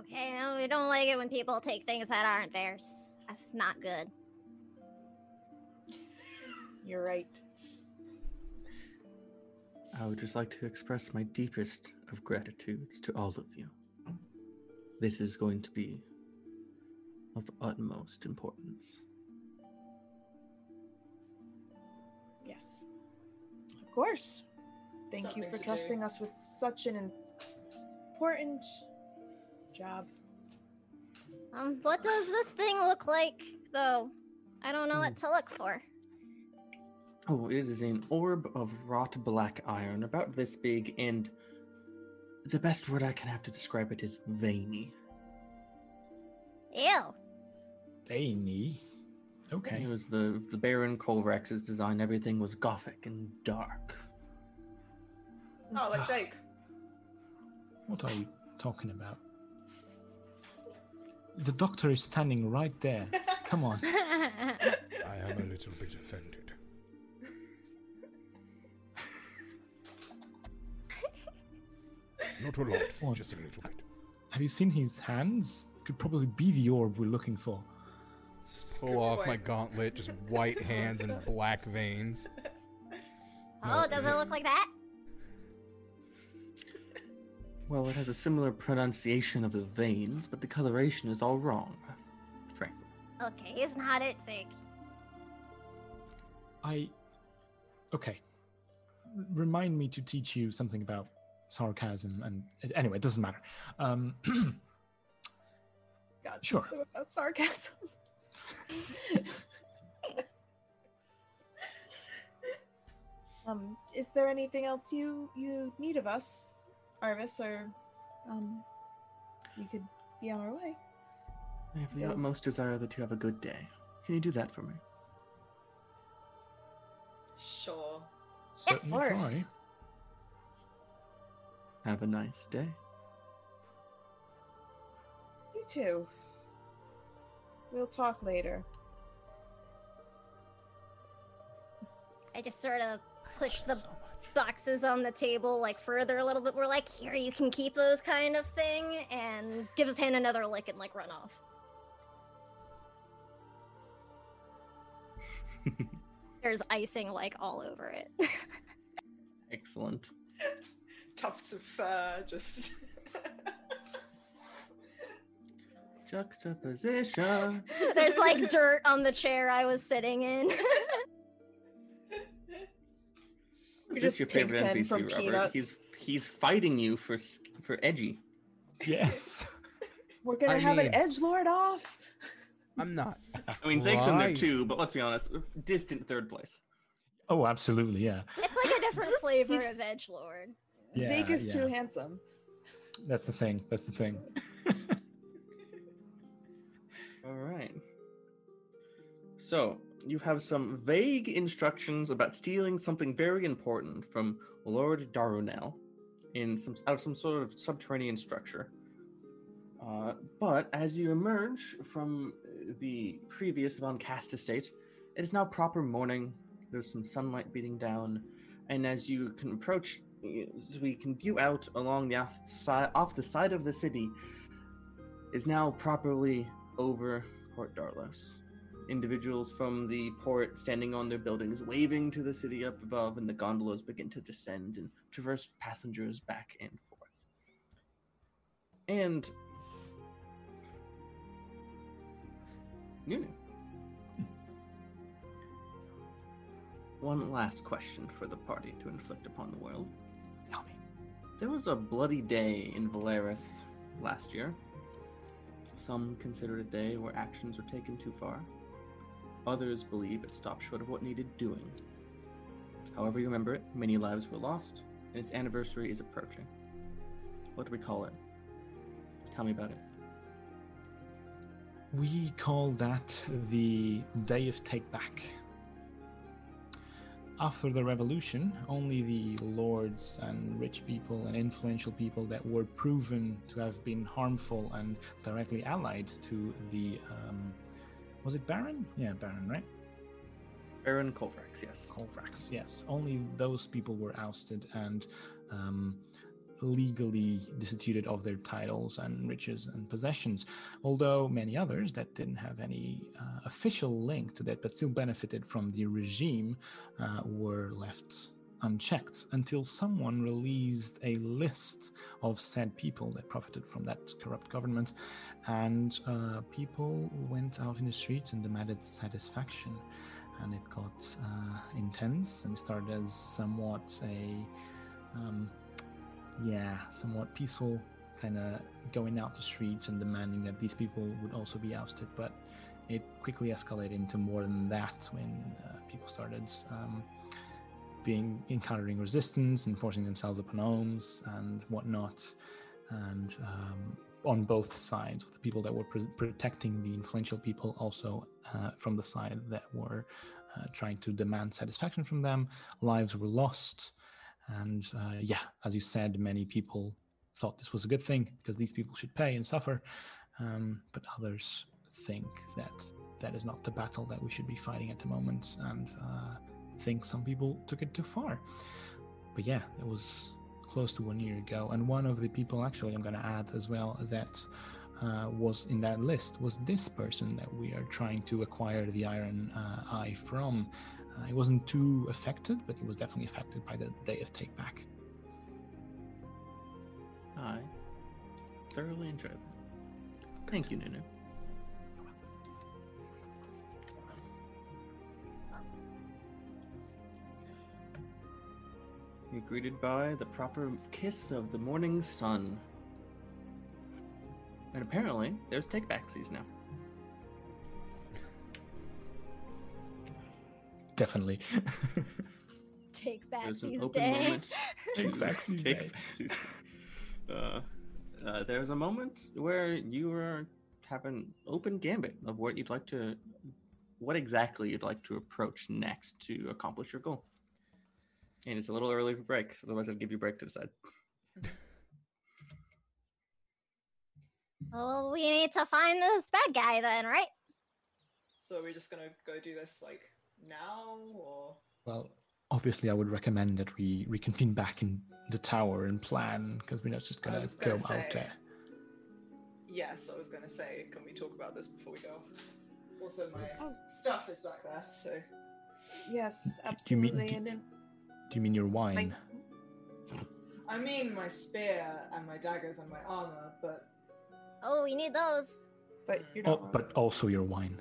Okay, no, we don't like it when people take things that aren't theirs. That's not good. You're right. I would just like to express my deepest of gratitudes to all of you. This is going to be of utmost importance. Yes. Of course. Thank you for trusting us with such an important job. What does this thing look like, though? I don't know what to look for. Oh, it is an orb of wrought black iron, about this big, and the best word I can have to describe it is veiny. Ew. Veiny? Okay. It was the Baron Colfrax's design. Everything was gothic and dark. Oh, that's Zayke. What are we talking about? The doctor is standing right there. Come on. I am a little bit offended. Not a lot, what? Just a little bit. Have you seen his hands? Could probably be the orb we're looking for. Pull off my gauntlet, just white hands and black veins. Oh, no, does it look like that? Well, it has a similar pronunciation of the veins, but the coloration is all wrong. Frankly. Okay, it's not it, Zayke. Okay. Remind me to teach you something about sarcasm, and anyway, it doesn't matter. God, sure. About sarcasm. Is there anything else you need of us, Arvis, or we could be on our way? I have the utmost desire that you have a good day. Can you do that for me? Sure. Certainly. Of course. Have a nice day. You too. We'll talk later. I just sort of push the boxes on the table like further a little bit. We're like, here, you can keep those kind of thing, and give his hand another lick and like run off. There's icing like all over it. Excellent. Tufts of fur, just... Juxtaposition. There's like dirt on the chair I was sitting in. Is this your favorite NPC, Robert? Peanuts. He's fighting you for edgy. Yes. We're gonna have an edgelord off. I'm not. I mean, Zayke's in there too, but let's be honest, distant third place. Oh, absolutely, yeah. It's like a different flavor of edgelord. Yeah, Zayke is too handsome. That's the thing. All right. So, you have some vague instructions about stealing something very important from Lord Darunel out of some sort of subterranean structure. But as you emerge from the previous Von Cast estate, it is now proper morning. There's some sunlight beating down, and as you can approach, we can view out along the off the side of the city is now properly over Port Darlos. Individuals from the port standing on their buildings, waving to the city up above, and the gondolas begin to descend and traverse passengers back and forth. And Nuno. One last question for the party to inflict upon the world. Tell me. There was a bloody day in Valarith last year. Some consider it a day where actions were taken too far. Others believe it stopped short of what needed doing. However you remember it, many lives were lost, and its anniversary is approaching. What do we call it? Tell me about it. We call that the Day of Take Back. After the revolution, only the lords and rich people and influential people that were proven to have been harmful and directly allied to the... was it Baron? Yeah, Baron, right? Baron Colfrax, yes. Colfrax, yes. Only those people were ousted and legally destituted of their titles and riches and possessions, although many others that didn't have any official link to that but still benefited from the regime were left unchecked until someone released a list of said people that profited from that corrupt government, and people went out in the streets and demanded satisfaction, and it got intense and started as somewhat a somewhat peaceful, kind of going out the streets and demanding that these people would also be ousted, but it quickly escalated into more than that when people started encountering resistance and forcing themselves upon homes and whatnot, and on both sides, with the people that were protecting the influential people, also from the side that were trying to demand satisfaction from them, lives were lost. And as you said, many people thought this was a good thing because these people should pay and suffer, but others think that that is not the battle that we should be fighting at the moment, and I think some people took it too far. But yeah, it was close to 1 year ago, and one of the people, actually, I'm going to add as well, that was in that list was this person that we are trying to acquire the Iron Eye from. It wasn't too affected, but it was definitely affected by the Day of Take Back. I thoroughly enjoyed it. Thank you, Nuno. You're greeted by the proper kiss of the morning sun. And apparently, there's take-backsies now. Definitely. Take-backsies day. Take-backsies day. There's a moment where you are having an open gambit of what exactly you'd like to approach next to accomplish your goal. And it's a little early for break, otherwise I'd give you break to decide. Well, we need to find this bad guy then, right? So we're just gonna go do this like now, or? Well, obviously I would recommend that we convene back in the tower and plan, because we're not just gonna go out there. Yes, I was gonna say, can we talk about this before we go off? Also, my stuff is back there, so. Yes, absolutely. Do you mean your wine? I mean my spear and my daggers and my armor, but. Oh, we need those. But you don't. Oh, but also your wine.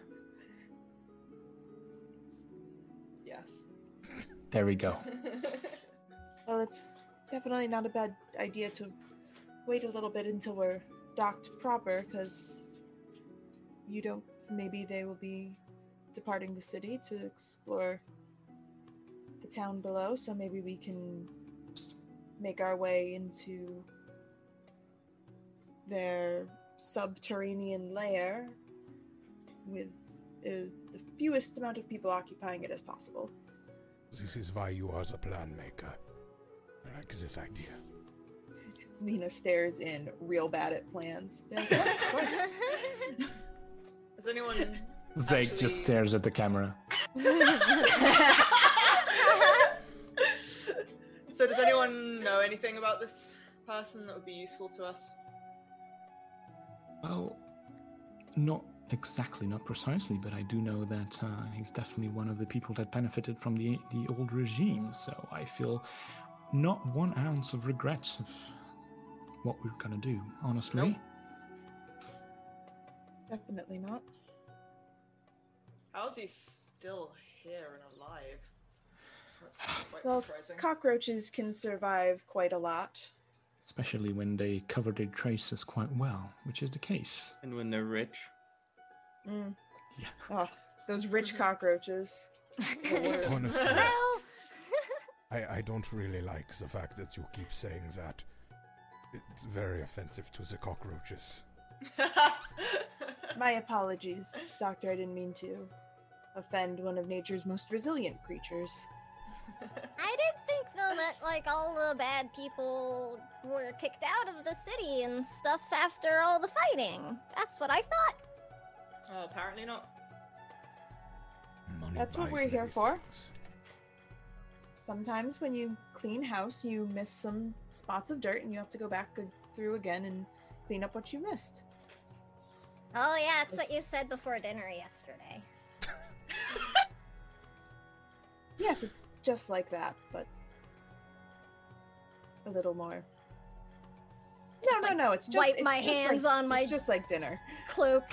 Yes. There we go. Well, it's definitely not a bad idea to wait a little bit until we're docked proper, because you don't. Maybe they will be departing the city to explore the town below, so maybe we can just make our way into their subterranean lair with the fewest amount of people occupying it as possible. This is why you are the plan maker. I like this idea. Lena stares in real bad at plans. Like, yes, of course. Does anyone? Zayke just stares at the camera. So does anyone know anything about this person that would be useful to us? Well, not precisely, but I do know that he's definitely one of the people that benefited from the old regime, so I feel not 1 ounce of regret of what we're going to do, honestly. Nope. Definitely not. How's he still here and alive? That's quite surprising. Cockroaches can survive quite a lot. Especially when they cover their traces quite well, which is the case. And when they're rich. Mm. Yeah. Oh, those rich cockroaches. Honestly, I don't really like the fact that you keep saying that. It's very offensive to the cockroaches. My apologies, Doctor. I didn't mean to offend one of nature's most resilient creatures. I didn't think, though, that, like, all the bad people were kicked out of the city and stuff after all the fighting. That's what I thought. Oh, apparently not. That's what we're here for. Sometimes when you clean house, you miss some spots of dirt and you have to go back through again and clean up what you missed. Oh, yeah, that's what you said before dinner yesterday. Yes, it's just like that, but a little more. No, it's just wipe my hands on my. It's just like dinner. Cloak.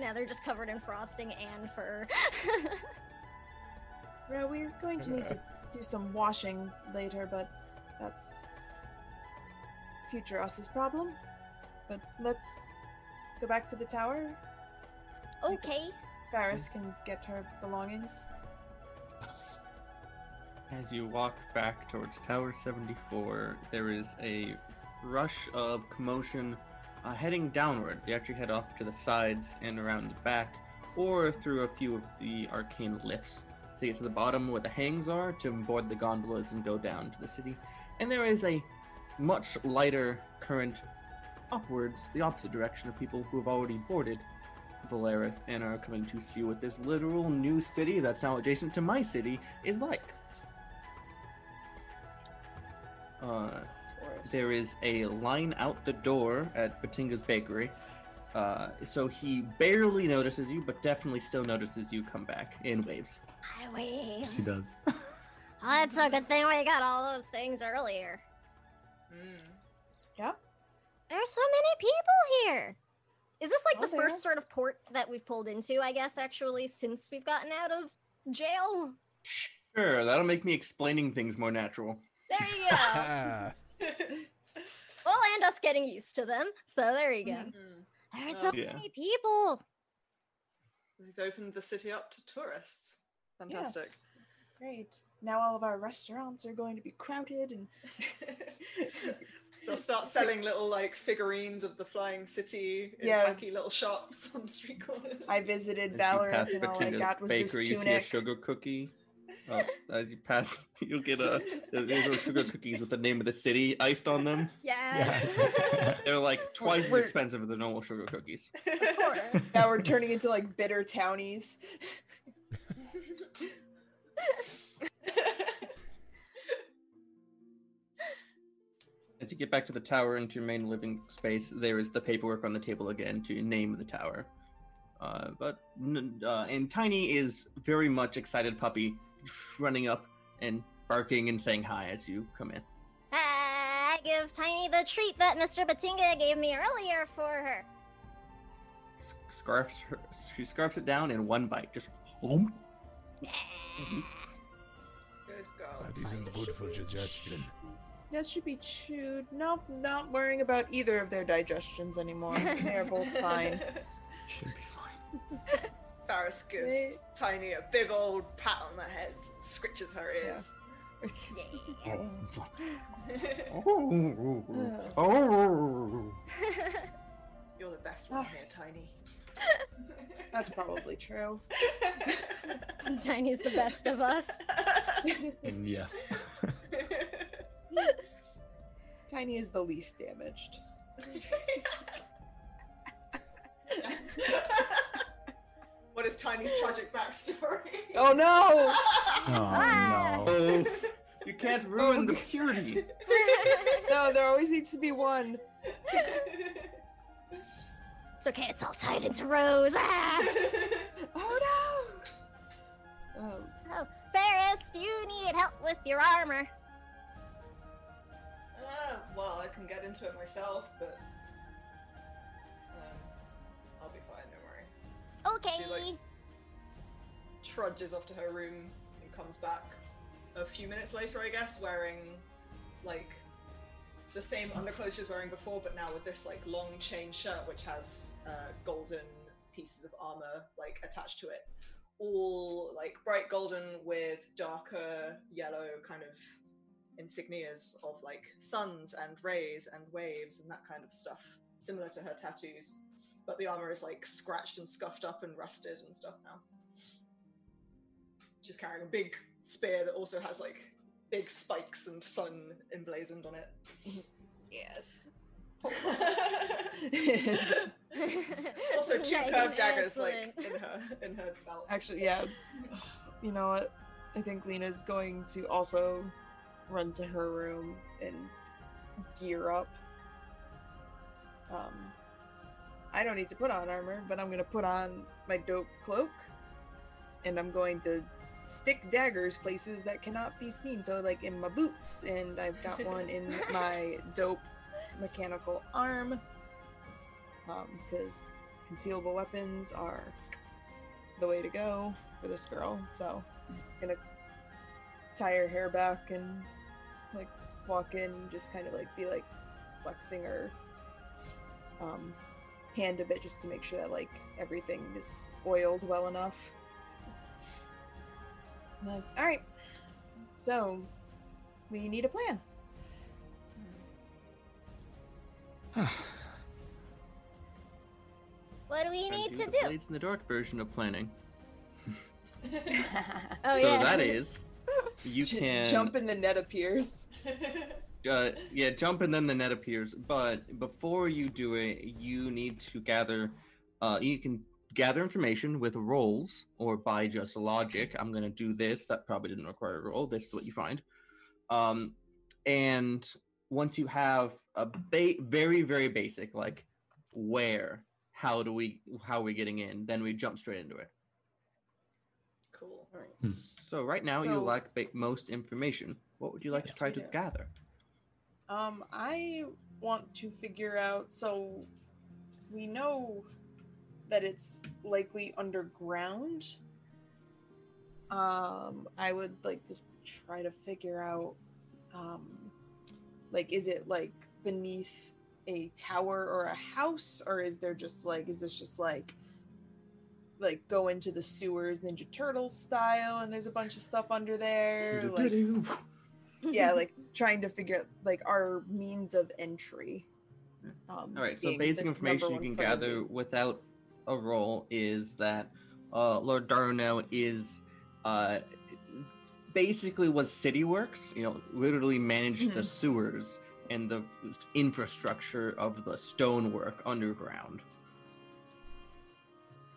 Now they're just covered in frosting and fur. Ro, we're going to need to do some washing later, but that's future us's problem. But let's go back to the tower. Okay. Faris can get her belongings. As you walk back towards Tower 74, there is a rush of commotion heading downward. You actually head off to the sides and around the back, or through a few of the arcane lifts to get to the bottom where the hangs are, to board the gondolas and go down to the city. And there is a much lighter current upwards, the opposite direction of people who have already boarded, Valarith and are coming to see what this literal new city that's now adjacent to my city is like. There is a line out the door at Batinga's Bakery. So he barely notices you, but definitely still notices you come back in waves. I wave. She does. Oh, that's a good thing we got all those things earlier. Mm. Yep. There's so many people here. Is this like the first sort of port that we've pulled into, I guess, actually, since we've gotten out of jail? Sure, that'll make me explaining things more natural. There you go. Well, and us getting used to them. So there you go. Mm-hmm. There are so many people. They've opened the city up to tourists. Fantastic. Yes. Great. Now all of our restaurants are going to be crowded and... They'll start selling little like figurines of the flying city in tacky little shops on the street corners. I visited Valarith and all I got was this tunic. You see a sugar cookie. As you pass, you'll get a sugar cookies with the name of the city iced on them. Yes. Yeah. They're like twice as expensive as the normal sugar cookies. Of course. Now we're turning into like bitter townies. As you get back to the tower and to your main living space, there is the paperwork on the table again to name the tower. And Tiny is very much excited puppy, running up and barking and saying hi as you come in. I give Tiny the treat that Mr. Batinga gave me earlier for her. She scarfs it down in one bite. Just home. Good girl. That isn't good for digestion. That should be chewed. Nope, not worrying about either of their digestions anymore. They are both fine. Should be fine. Faris gives Tiny a big old pat on the head, scratches her ears. Yeah. You're the best one here, Tiny. That's probably true. Tiny's the best of us. And yes. Tiny is the least damaged. What is Tiny's tragic backstory? Oh no! Oh no! You can't ruin the purity. No, there always needs to be one. It's okay. It's all tied into Rose. Ah! Oh no! Oh, Faris, you need help with your armor. Well, I can get into it myself, but I'll be fine, don't worry. Okay. She, like, trudges off to her room and comes back a few minutes later, I guess, wearing, like, the same underclothes she was wearing before, but now with this, like, long chain shirt, which has golden pieces of armor, like, attached to it. All, like, bright golden with darker yellow kind of insignias of like suns and rays and waves and that kind of stuff, similar to her tattoos, but the armor is like scratched and scuffed up and rusted and stuff now. She's carrying a big spear that also has like big spikes and sun emblazoned on it. Yes. Also two curved daggers like in her belt. Actually, yeah. You know what? I think Lena's going to also run to her room and gear up. I don't need to put on armor, but I'm gonna put on my dope cloak and I'm going to stick daggers places that cannot be seen. So like in my boots, and I've got one in my dope mechanical arm, because concealable weapons are the way to go for this girl. So I'm just gonna tie her hair back and like walk in, just kind of like be like flexing her hand a bit just to make sure that like everything is oiled well enough. I'm like, all right, so we need a plan. What do we need to do? Blades in the Dark version of planning. So that is, you can jump and the net appears. Jump and then the net appears. But before you do it, you need to gather. You can gather information with rolls or by just logic. I'm going to do this. That probably didn't require a roll. This is what you find. And once you have a very, very basic, like where, how are we getting in, then we jump straight into it. Cool. All right. So right now you lack most information. What would you like to try to gather? I want to figure out, so we know that it's likely underground. I would like to try to figure out, like, is it like beneath a tower or a house, or is there just like, is this just like go into the sewers Ninja Turtles style and there's a bunch of stuff under there? Like, yeah, like trying to figure out like our means of entry. All right, so basic information you can gather without a roll is that Lord Darunel is basically was City Works, you know, literally managed the sewers and the infrastructure of the stonework underground.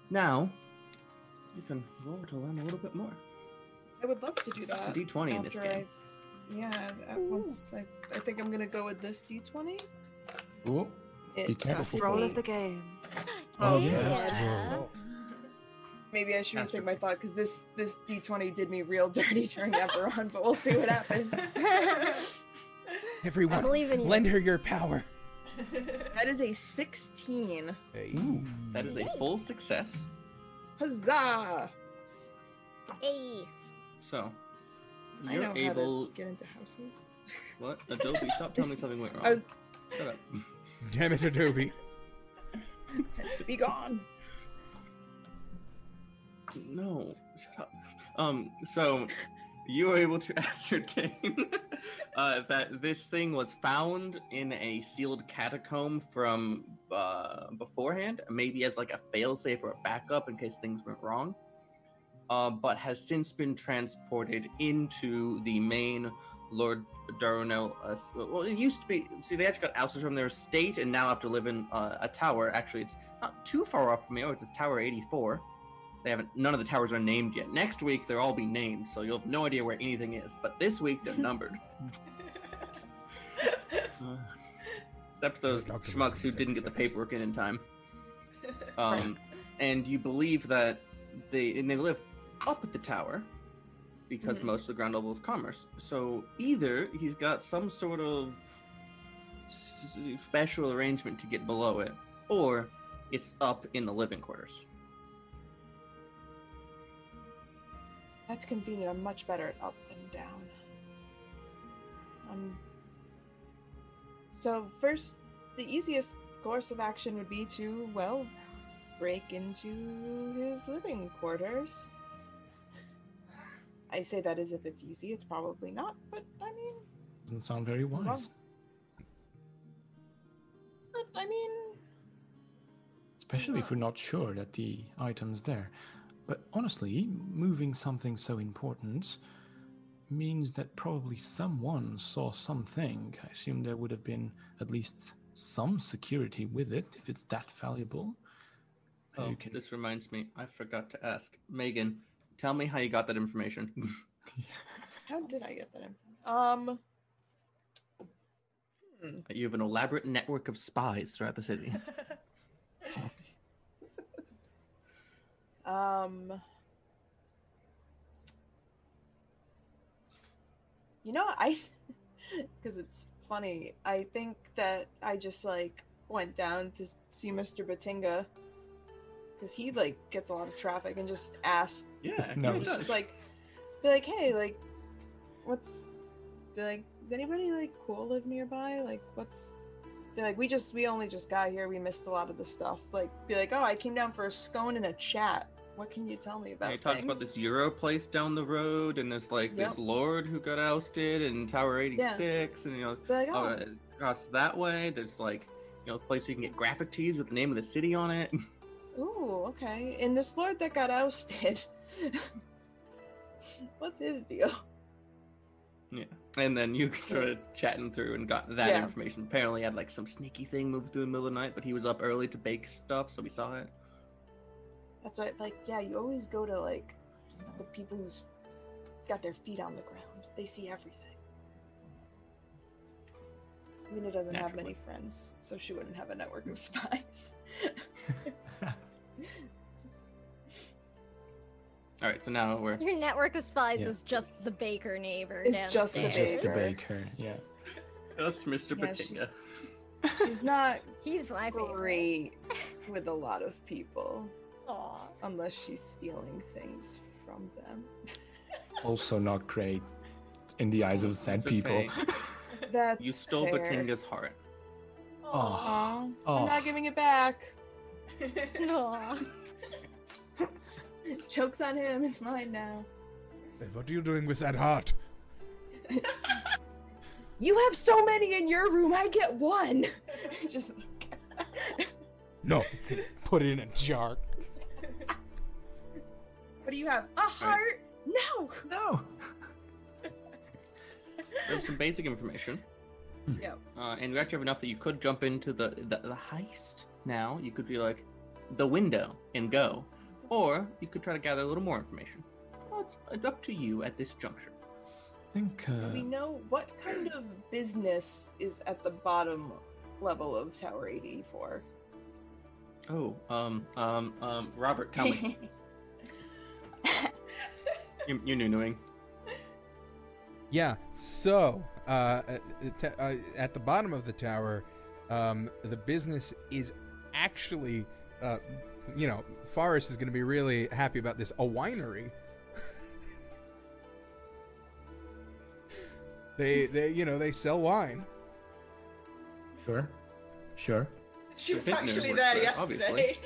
Now, you can roll to learn a little bit more. I would love to do that. It's a D20 in this game. I think I'm going to go with this D20. Ooh, that's the roll of the game. Oh, yeah. Maybe I should rethink my thought, because this D20 did me real dirty during Eberron, but we'll see what happens. Everyone, lend her your power. That is a 16. Hey. Ooh, that is a full success. Huzzah! Hey. So, you're able to get into houses. What? Adobe, stop telling me something went wrong. Shut up. Damn it, Adobe. Be gone. No, shut up. So you were able to ascertain that this thing was found in a sealed catacomb from beforehand, maybe as like a failsafe or a backup in case things went wrong, but has since been transported into the main Lord Darunel. Well, it used to be. See, they actually got ousted from their estate and now have to live in a tower. Actually, it's not too far off from here. It's Tower 84. They haven't. None of the towers are named yet. Next week, they'll all be named, so you'll have no idea where anything is. But this week, they're numbered. Except those schmucks who didn't get the paperwork in time. And you believe that they live up at the tower, because most of the ground level is commerce. So either he's got some sort of special arrangement to get below it, or it's up in the living quarters. That's convenient. I'm much better at up than down. So first, the easiest course of action would be to, well, break into his living quarters. I say that as if it's easy. It's probably not, but I mean... Doesn't sound very wise. But I mean... Especially if we're not sure that the item's there. But honestly, moving something so important means that probably someone saw something. I assume there would have been at least some security with it, if it's that valuable. Oh, this reminds me. I forgot to ask. Meghan... Tell me how you got that information. How did I get that information? You have an elaborate network of spies throughout the city. You know, because it's funny, I think that I just like went down to see Mr. Batinga, because he like gets a lot of traffic, and just asked, just like be like, hey, like what's, be like, does anybody like cool live nearby? Like what's, be like, we only just got here, we missed a lot of the stuff. Like be like, oh, I came down for a scone and a chat. What can you tell me about? He talks about this Euro place down the road, and there's like this lord who got ousted in Tower 86, and you know, be like, across that way, there's like, you know, a place where you can get graphic tees with the name of the city on it. Ooh, okay. And this lord that got ousted, what's his deal? Yeah. And then you started chatting through and got that information. Apparently had like some sneaky thing moved through in the middle of the night, but he was up early to bake stuff, so we saw it. That's why, like, yeah, you always go to, like, the people who's got their feet on the ground. They see everything. Lena doesn't have many friends, so she wouldn't have a network of spies. All right, so now we're... Your network of spies is just the baker neighbor. It's just the baker. Just the baker, yeah. Just Mr. Patinga. She's not He's my great with a lot of people. Aww. Unless she's stealing things from them. Also not great in the eyes of sad people. That's You stole Patinga's heart. Aww. I'm not giving it back. Aww. Joke's on him, it's mine now. What are you doing with that heart? You have so many in your room, I get one! Just No, put it in a jar. What do you have? A heart? No! No! We have some basic information. Yeah. And we actually have enough that you could jump into the heist now. You could be like, the window, and go. Or you could try to gather a little more information. Well, it's up to you at this juncture. I think we know what kind of business is at the bottom level of Tower 84. Oh, Robert, tell me. You're new-knowing. Yeah. So, at the bottom of the tower, the business is actually. You know, Faris is going to be really happy about this. A winery. they sell wine. Sure. She was actually there yesterday.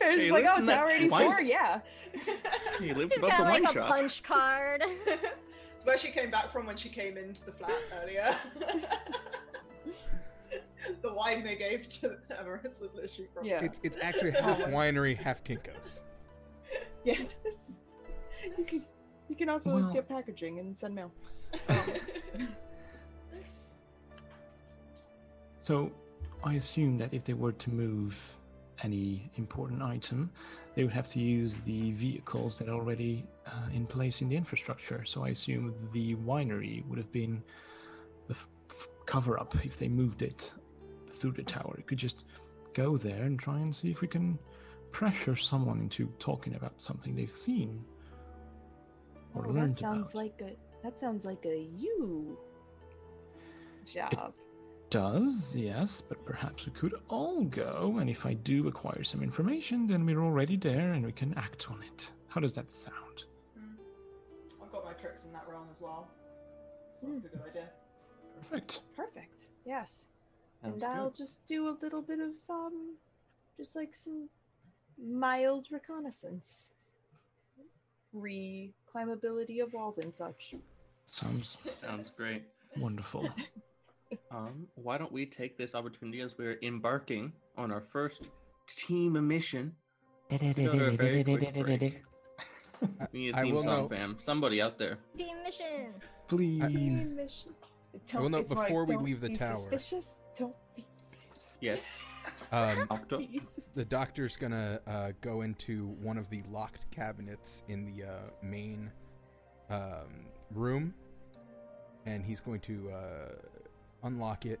Faris is like, oh, Tower 84, yeah. He lives above the wine shop. She's got like a punch card. It's where she came back from when she came into the flat earlier. The wine they gave to Amaris was literally from it's actually half winery, half Kinko's. Yeah, it is. You can also get packaging and send mail. So, I assume that if they were to move any important item, they would have to use the vehicles that are already in place in the infrastructure. So I assume the winery would have been the cover-up if they moved it through the tower. You could just go there and try and see if we can pressure someone into talking about something they've seen or learned about. That sounds like a you job. It does, yes, but perhaps we could all go, and if I do acquire some information, then we're already there and we can act on it. How does that sound? I've got my tricks in that realm as well. Sounds like a good idea. Perfect. Yes. And I'll just do a little bit of, just like some mild reconnaissance. Re-climbability of walls and such. Sounds great. Wonderful. Why don't we take this opportunity as we're embarking on our first team mission? We need a theme song, fam. Somebody out there. Team mission. Please. Team mission. Well, no, before we leave the tower. Suspicious. Don't be suspicious. Yes. The doctor's gonna go into one of the locked cabinets in the main room, and he's going to unlock it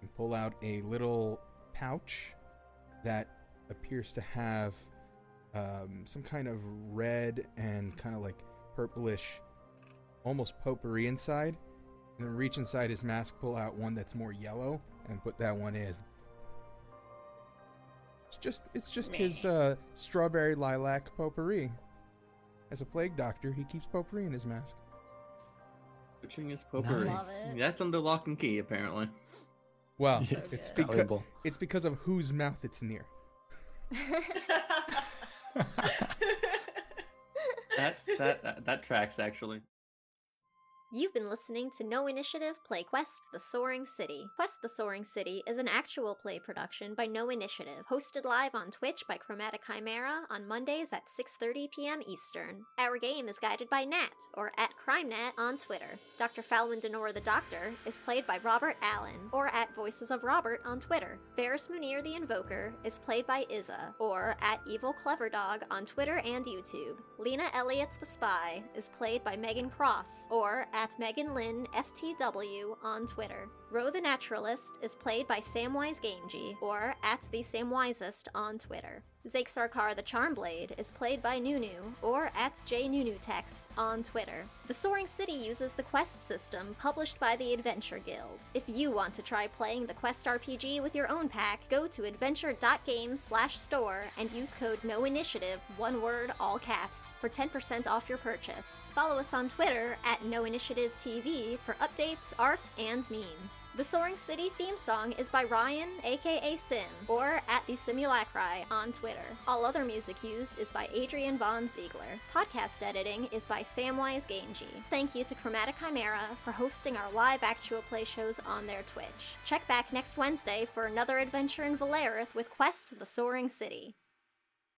and pull out a little pouch that appears to have some kind of red and kind of like purplish, almost potpourri inside. And then reach inside his mask, pull out one that's more yellow, and put that one in. It's just his strawberry lilac potpourri. As a plague doctor, he keeps potpourri in his mask. Switching his potpourri. Nice. That's under lock and key, apparently. Well, yes. It's because of whose mouth it's near. that tracks, actually. You've been listening to No Initiative Play Quest: the Soaring City. Quest: the Soaring City is an actual play production by No Initiative, hosted live on Twitch by Chromatic Chimera on Mondays at 6:30 p.m. Eastern. Our game is guided by Nat, or @Kreimnat on Twitter. Dr. Falwin Danor the Doctor is played by Robert Allen, or @VoicesOfRobert on Twitter. Faris Munir the Invoker is played by Isa, or @EvilCleverDog on Twitter and YouTube. Lena Elliot the Spy is played by Meghan Cross, or @MeganLynnFTW on Twitter. Ro the Naturalist is played by Samwise Gamegee, or @TheSamwisest on Twitter. Zayke Sarkar the Charmblade is played by Nuno, or @JNunuTex on Twitter. The Soaring City uses the Quest system published by the Adventure Guild. If you want to try playing the Quest RPG with your own pack, go to adventure.game/store and use code NOINITIATIVE, one word, all caps, for 10% off your purchase. Follow us on Twitter @NoInitiativeTV for updates, art, and memes. The Soaring City theme song is by Ryan, aka Sim, or @TheSimulacri on Twitter. All other music used is by Adrian Von Ziegler. Podcast editing is by Samwise Gamegee. Thank you to Chromatic Chimera for hosting our live actual play shows on their Twitch. Check back next Wednesday for another adventure in Valarith with Quest: the Soaring City.